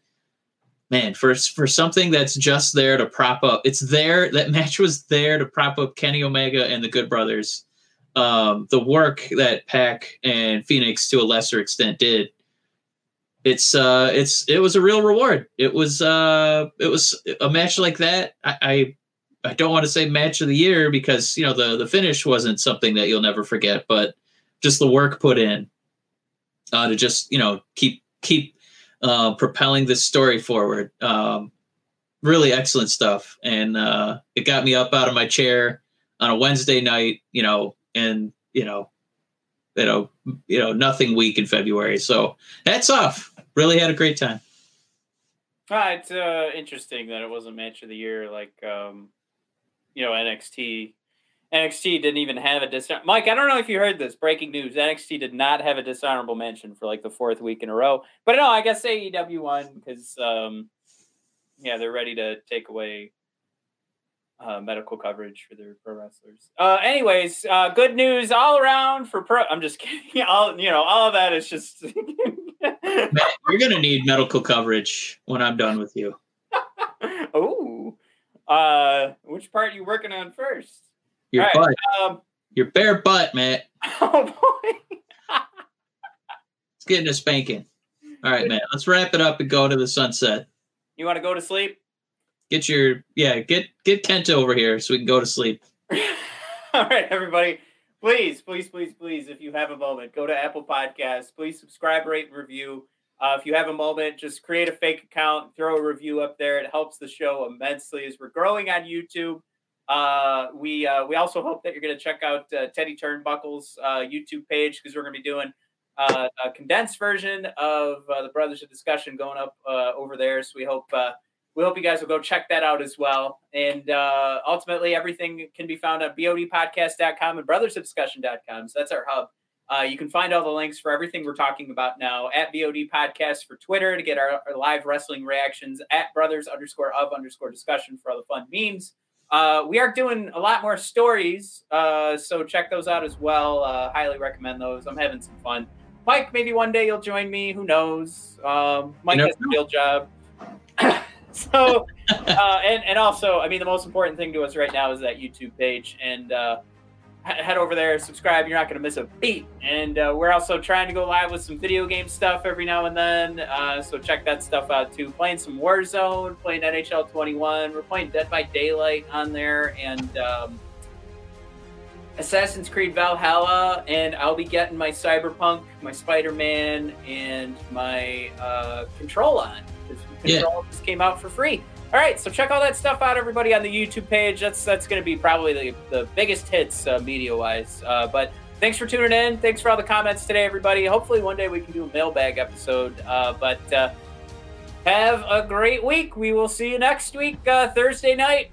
man, for, for something that's just there to prop up, it's there. That match was there to prop up Kenny Omega and the Good Brothers. Um, the work that Pac and Phoenix to a lesser extent did. It's, uh, it's, it was a real reward. It was, uh, it was a match like that. I, I, I don't want to say match of the year, because, you know, the, the finish wasn't something that you'll never forget, but just the work put in. Uh, to just, you know, keep keep uh, propelling this story forward. Um, really excellent stuff. And uh, it got me up out of my chair on a Wednesday night, you know, and, you know, you know, you know, nothing week in February. So hats off. Really had a great time. Ah, it's uh, interesting that it wasn't match of the year. Like, um, you know, N X T. N X T didn't even have a dis. Mike, I don't know if you heard this. Breaking news: N X T did not have a dishonorable mention for like the fourth week in a row. But no, I guess A E W won because, um, yeah, they're ready to take away uh, medical coverage for their pro wrestlers. Uh, anyways, uh, good news all around for pro. I'm just kidding. All you know, all of that is just. Matt, you're gonna need medical coverage when I'm done with you. Oh, uh, which part are you working on first? Your right, butt, um, your bare butt, Matt. Oh boy, it's getting a spanking. All right, Matt, let's wrap it up and go to the sunset. You want to go to sleep? Get your yeah, get get Kenta over here so we can go to sleep. All right, everybody, please, please, please, please, if you have a moment, go to Apple Podcasts. Please subscribe, rate, and review. Uh, if you have a moment, just create a fake account, throw a review up there. It helps the show immensely as we're growing on YouTube. Uh, we uh, we also hope that you're going to check out uh, Teddy Turnbuckle's uh, YouTube page, because we're going to be doing uh, a condensed version of uh, the Brothers of Discussion going up uh, over there. So we hope uh, we hope you guys will go check that out as well. And uh, ultimately, everything can be found on B O D podcast dot com and brothers of discussion dot com. So that's our hub. Uh, you can find all the links for everything we're talking about now at B O D podcast for Twitter to get our, our live wrestling reactions, at brothers underscore of underscore discussion for all the fun memes. Uh, we are doing a lot more stories, uh, so check those out as well. Uh, highly recommend those. I'm having some fun. Mike, maybe one day you'll join me. Who knows? Um, Mike has a real job. so, uh, and, and also, I mean, the most important thing to us right now is that YouTube page. And uh, head over there, subscribe. You're not going to miss a beat. And uh, we're also trying to go live with some video game stuff every now and then. Uh, so check that stuff out too. Playing some Warzone, playing N H L twenty-one. We're playing Dead by Daylight on there, and um, Assassin's Creed Valhalla. And I'll be getting my Cyberpunk, my Spider-Man, and my uh, Control on. Control yeah. just came out for free. All right, so check all that stuff out, everybody, on the YouTube page. That's that's going to be probably the, the biggest hits uh, media-wise. Uh, but thanks for tuning in. Thanks for all the comments today, everybody. Hopefully one day we can do a mailbag episode. Uh, but uh, have a great week. We will see you next week, uh, Thursday night.